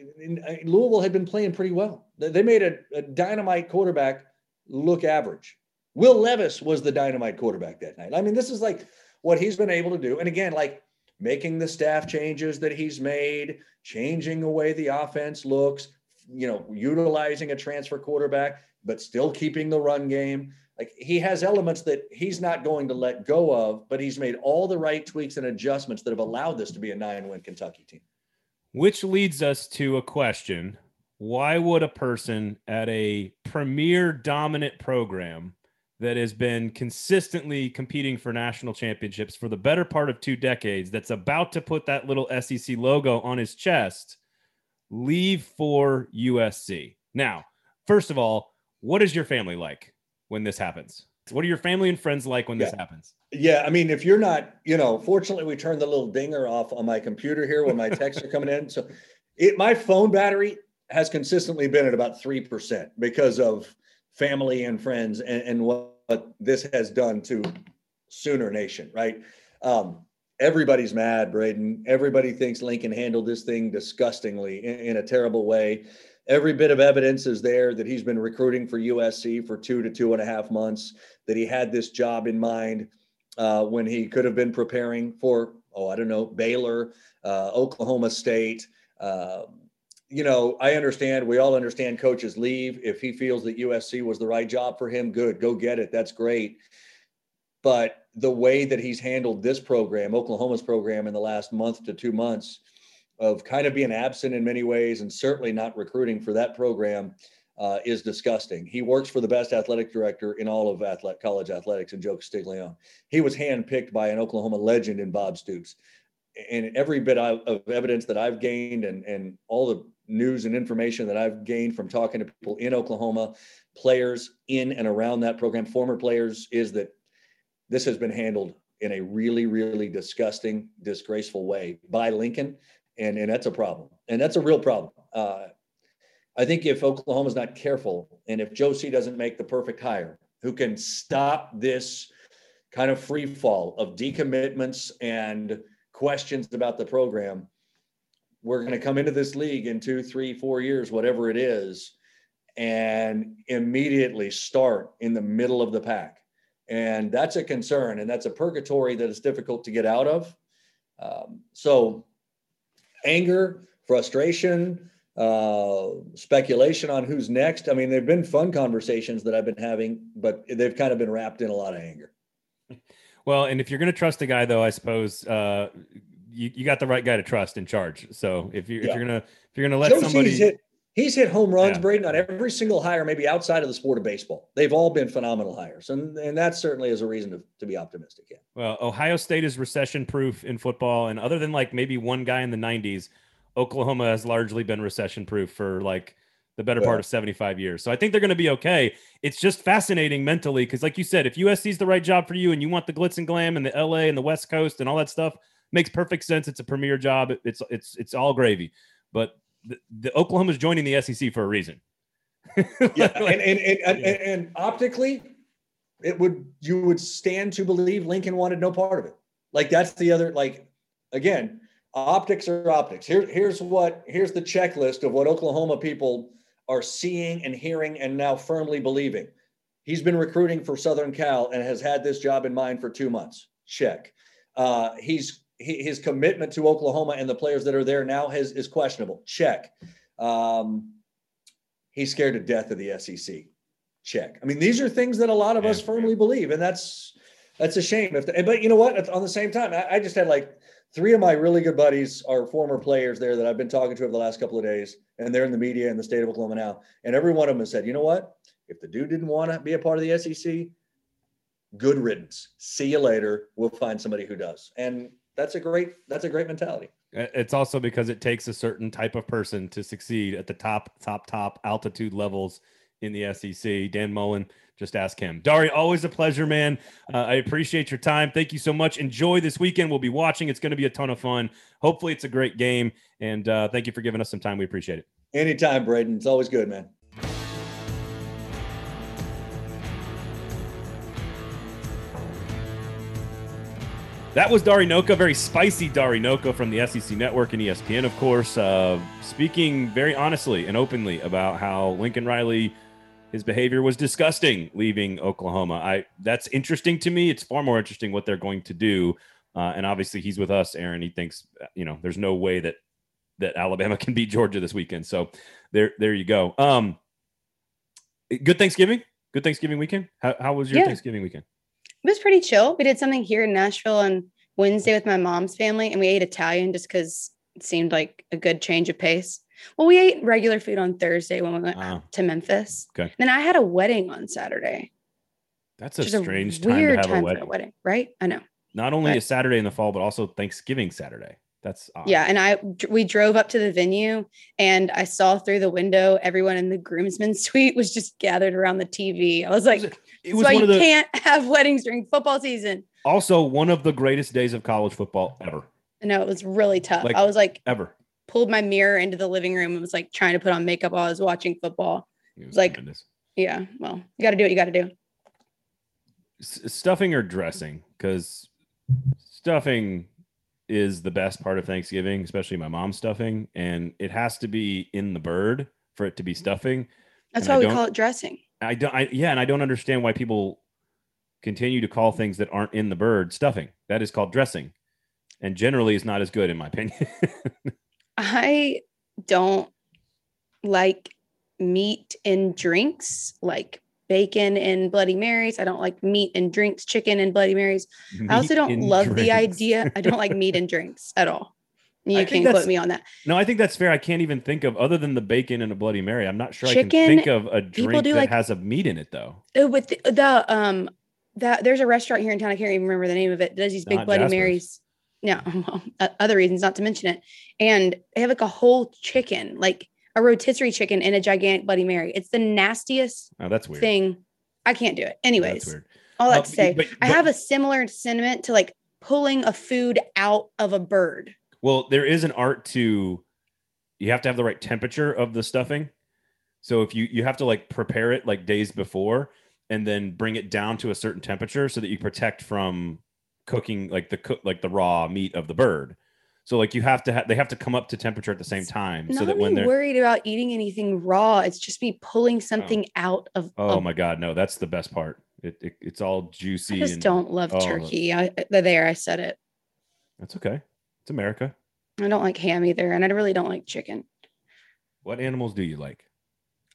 Louisville had been playing pretty well. They made a, a dynamite quarterback look average. Will Levis was the dynamite quarterback that night. I mean, this is like what he's been able to do. And again, like making the staff changes that he's made, changing the way the offense looks, you know, utilizing a transfer quarterback, but still keeping the run game. Like, he has elements that he's not going to let go of, but he's made all the right tweaks and adjustments that have allowed this to be a nine-win Kentucky team. Which leads us to a question. Why would a person at a premier dominant program that has been consistently competing for national championships for the better part of two decades, that's about to put that little S E C logo on his chest, leave for U S C? Now, first of all, what is your family like when this happens? What are your family and friends like when yeah. this happens? Yeah, I mean, if you're not, you know, fortunately we turned the little dinger off on my computer here when my texts are coming in. So it, my phone battery has consistently been at about three percent because of family and friends and, and what, what this has done to Sooner Nation, right? Um, everybody's mad, Braden. Everybody thinks Lincoln handled this thing disgustingly in, in a terrible way. Every bit of evidence is there that he's been recruiting for U S C for two to two and a half months, that he had this job in mind uh, when he could have been preparing for, oh, I don't know, Baylor, uh, Oklahoma State. Uh, you know, I understand, we all understand coaches leave. If he feels that U S C was the right job for him, good, go get it. That's great. But the way that he's handled this program, Oklahoma's program, in the last month to two months, of kind of being absent in many ways and certainly not recruiting for that program uh, is disgusting. He works for the best athletic director in all of athletic, college athletics, and Joe Castiglione. He was handpicked by an Oklahoma legend in Bob Stoops. And every bit of evidence that I've gained and, and all the news and information that I've gained from talking to people in Oklahoma, players in and around that program, former players, is that this has been handled in a really, really disgusting, disgraceful way by Lincoln. And, and that's a problem. And that's a real problem. Uh, I think if Oklahoma's not careful, and if Josie doesn't make the perfect hire who can stop this kind of free fall of decommitments and questions about the program, we're going to come into this league in two, three, four years, whatever it is, and immediately start in the middle of the pack. And that's a concern. And that's a purgatory that is difficult to get out of. Um, so anger, frustration, uh, speculation on who's next. I mean, they've been fun conversations that I've been having, but they've kind of been wrapped in a lot of anger. Well, and if you're going to trust a guy, though, I suppose uh, you, you got the right guy to trust in charge. So if you yeah. if you're gonna if you're gonna let Joe somebody, he's hit, he's hit home runs, yeah. Braden, on every single hire, maybe outside of the sport of baseball. They've all been phenomenal hires, and and that certainly is a reason to, to be optimistic. Yeah. Well, Ohio State is recession-proof in football, and other than like maybe one guy in the nineties, Oklahoma has largely been recession-proof for like the better part of seventy-five years. So I think they're going to be okay. It's just fascinating mentally because, like you said, if U S C is the right job for you and you want the glitz and glam and the L A and the West Coast and all that stuff, makes perfect sense. It's a premier job. It's it's it's all gravy. But the, the Oklahoma's joining the S E C for a reason. yeah, and, and, and, and, and optically, it would you would stand to believe Lincoln wanted no part of it. Like, that's the other, like, again, optics are optics. Here, here's what, here's the checklist of what Oklahoma people are seeing and hearing and now firmly believing. He's been recruiting for Southern Cal and has had this job in mind for two months. Check. Uh, he's he, his commitment to Oklahoma and the players that are there now has, is questionable. Check. Um, he's scared to death of the S E C. Check. I mean, these are things that a lot of us firmly believe, and that's that's a shame. If the, but you know what? On the same time, I, I just had like three of my really good buddies are former players there that I've been talking to over the last couple of days, and they're in the media in the state of Oklahoma now. And every one of them has said, you know what? If the dude didn't want to be a part of the S E C, good riddance. See you later. We'll find somebody who does. And that's a great, that's a great mentality. It's also because it takes a certain type of person to succeed at the top, top, top altitude levels in the S E C. Dan Mullen, just ask him. Dari, always a pleasure, man. Uh, I appreciate your time. Thank you so much. Enjoy this weekend. We'll be watching. It's going to be a ton of fun. Hopefully it's a great game. And uh, thank you for giving us some time. We appreciate it. Anytime, Braden. It's always good, man. That was Dari Noka, very spicy Dari Noka from the S E C Network and E S P N, of course, uh, speaking very honestly and openly about how Lincoln Riley, his behavior was disgusting leaving Oklahoma. I That's interesting to me. It's far more interesting what they're going to do. Uh, and obviously he's with us, Aaron. He thinks, you know, there's no way that that Alabama can beat Georgia this weekend. So there there you go. Um, good Thanksgiving. Good Thanksgiving weekend. How, how was your yeah. Thanksgiving weekend? It was pretty chill. We did something here in Nashville on Wednesday with my mom's family, and we ate Italian just because it seemed like a good change of pace. Well, we ate regular food on Thursday when we went oh. to Memphis. Okay. Then I had a wedding on Saturday. That's a strange a time to have time a, wedding. a wedding, right? I know. Not only but, a Saturday in the fall, but also Thanksgiving Saturday. That's odd. Yeah, and I we drove up to the venue, and I saw through the window everyone in the groomsmen's suite was just gathered around the T V. I was like, it was, it was "That's why you the, can't have weddings during football season." Also, one of the greatest days of college football ever. No, it was really tough. Like, I was like, ever pulled my mirror into the living room and was like trying to put on makeup while I was watching football. It was, it was like, tremendous. Yeah, well, you got to do what you got to do. S- stuffing or dressing, because stuffing is the best part of Thanksgiving, especially my mom's stuffing, and it has to be in the bird for it to be stuffing. That's why we call it dressing. I don't, I, yeah, and I don't understand why people continue to call things that aren't in the bird stuffing. That is called dressing, and generally is not as good, in my opinion. I don't like meat in drinks, like bacon and Bloody Marys. I don't like meat and drinks, chicken and Bloody Marys. Meat I also don't love drinks. The idea. I don't like meat and drinks at all. You I can't quote me on that. No, I think that's fair. I can't even think of, other than the bacon and a Bloody Mary, I'm not sure chicken, I can think of a drink that like, has a meat in it though. With the, the um, that there's a restaurant here in town. I can't even remember the name of it. Does these big Bloody Jasper's. Marys? No, well, other reasons not to mention it. And they have like a whole chicken, like a rotisserie chicken and a gigantic Bloody Mary. It's the nastiest oh, that's weird. thing. I can't do it. Anyways, that's weird. all that uh, to say, but, but, I have a similar sentiment to like pulling a food out of a bird. Well, there is an art to, you have to have the right temperature of the stuffing. So if you, you have to like prepare it like days before and then bring it down to a certain temperature so that you protect from cooking, like the cook, like the raw meat of the bird. So like you have to have, they have to come up to temperature at the same time. Not so that when they're worried about eating anything raw, it's just me pulling something oh. out of. Oh a, my God. No, that's the best part. It, it It's all juicy. I just and, don't love oh, turkey. I, there, I said it. That's okay. It's America. I don't like ham either. And I really don't like chicken. What animals do you like?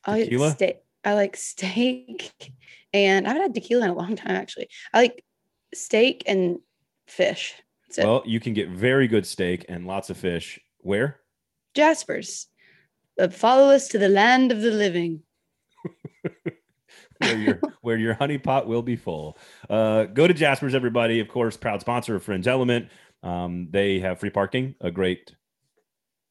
Tequila? I like steak. I like steak and I haven't had tequila in a long time, actually. I like steak and fish. Well, you can get very good steak and lots of fish. Where? Jasper's. But follow us to the land of the living. where, your, where your honey pot will be full. Uh, go to Jasper's, everybody. Of course, proud sponsor of Fringe Element. Um, they have free parking, a great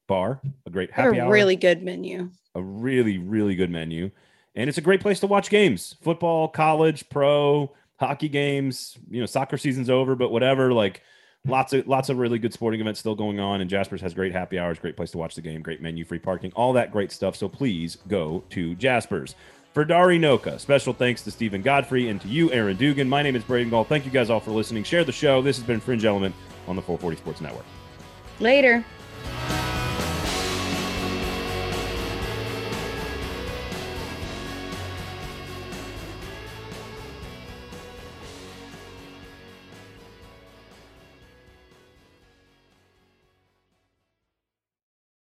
bar, a great happy a hour. A really good menu. A really, really good menu. And it's a great place to watch games. Football, college, pro, hockey games. You know, soccer season's over, but whatever, like... Lots of lots of really good sporting events still going on, and Jasper's has great happy hours, great place to watch the game, great menu, free parking, all that great stuff. So please go to Jasper's. For Dari Noka, special thanks to Stephen Godfrey and to you, Aaron Dugan. My name is Braden Gall. Thank you guys all for listening. Share the show. This has been Fringe Element on the four forty Sports Network. Later.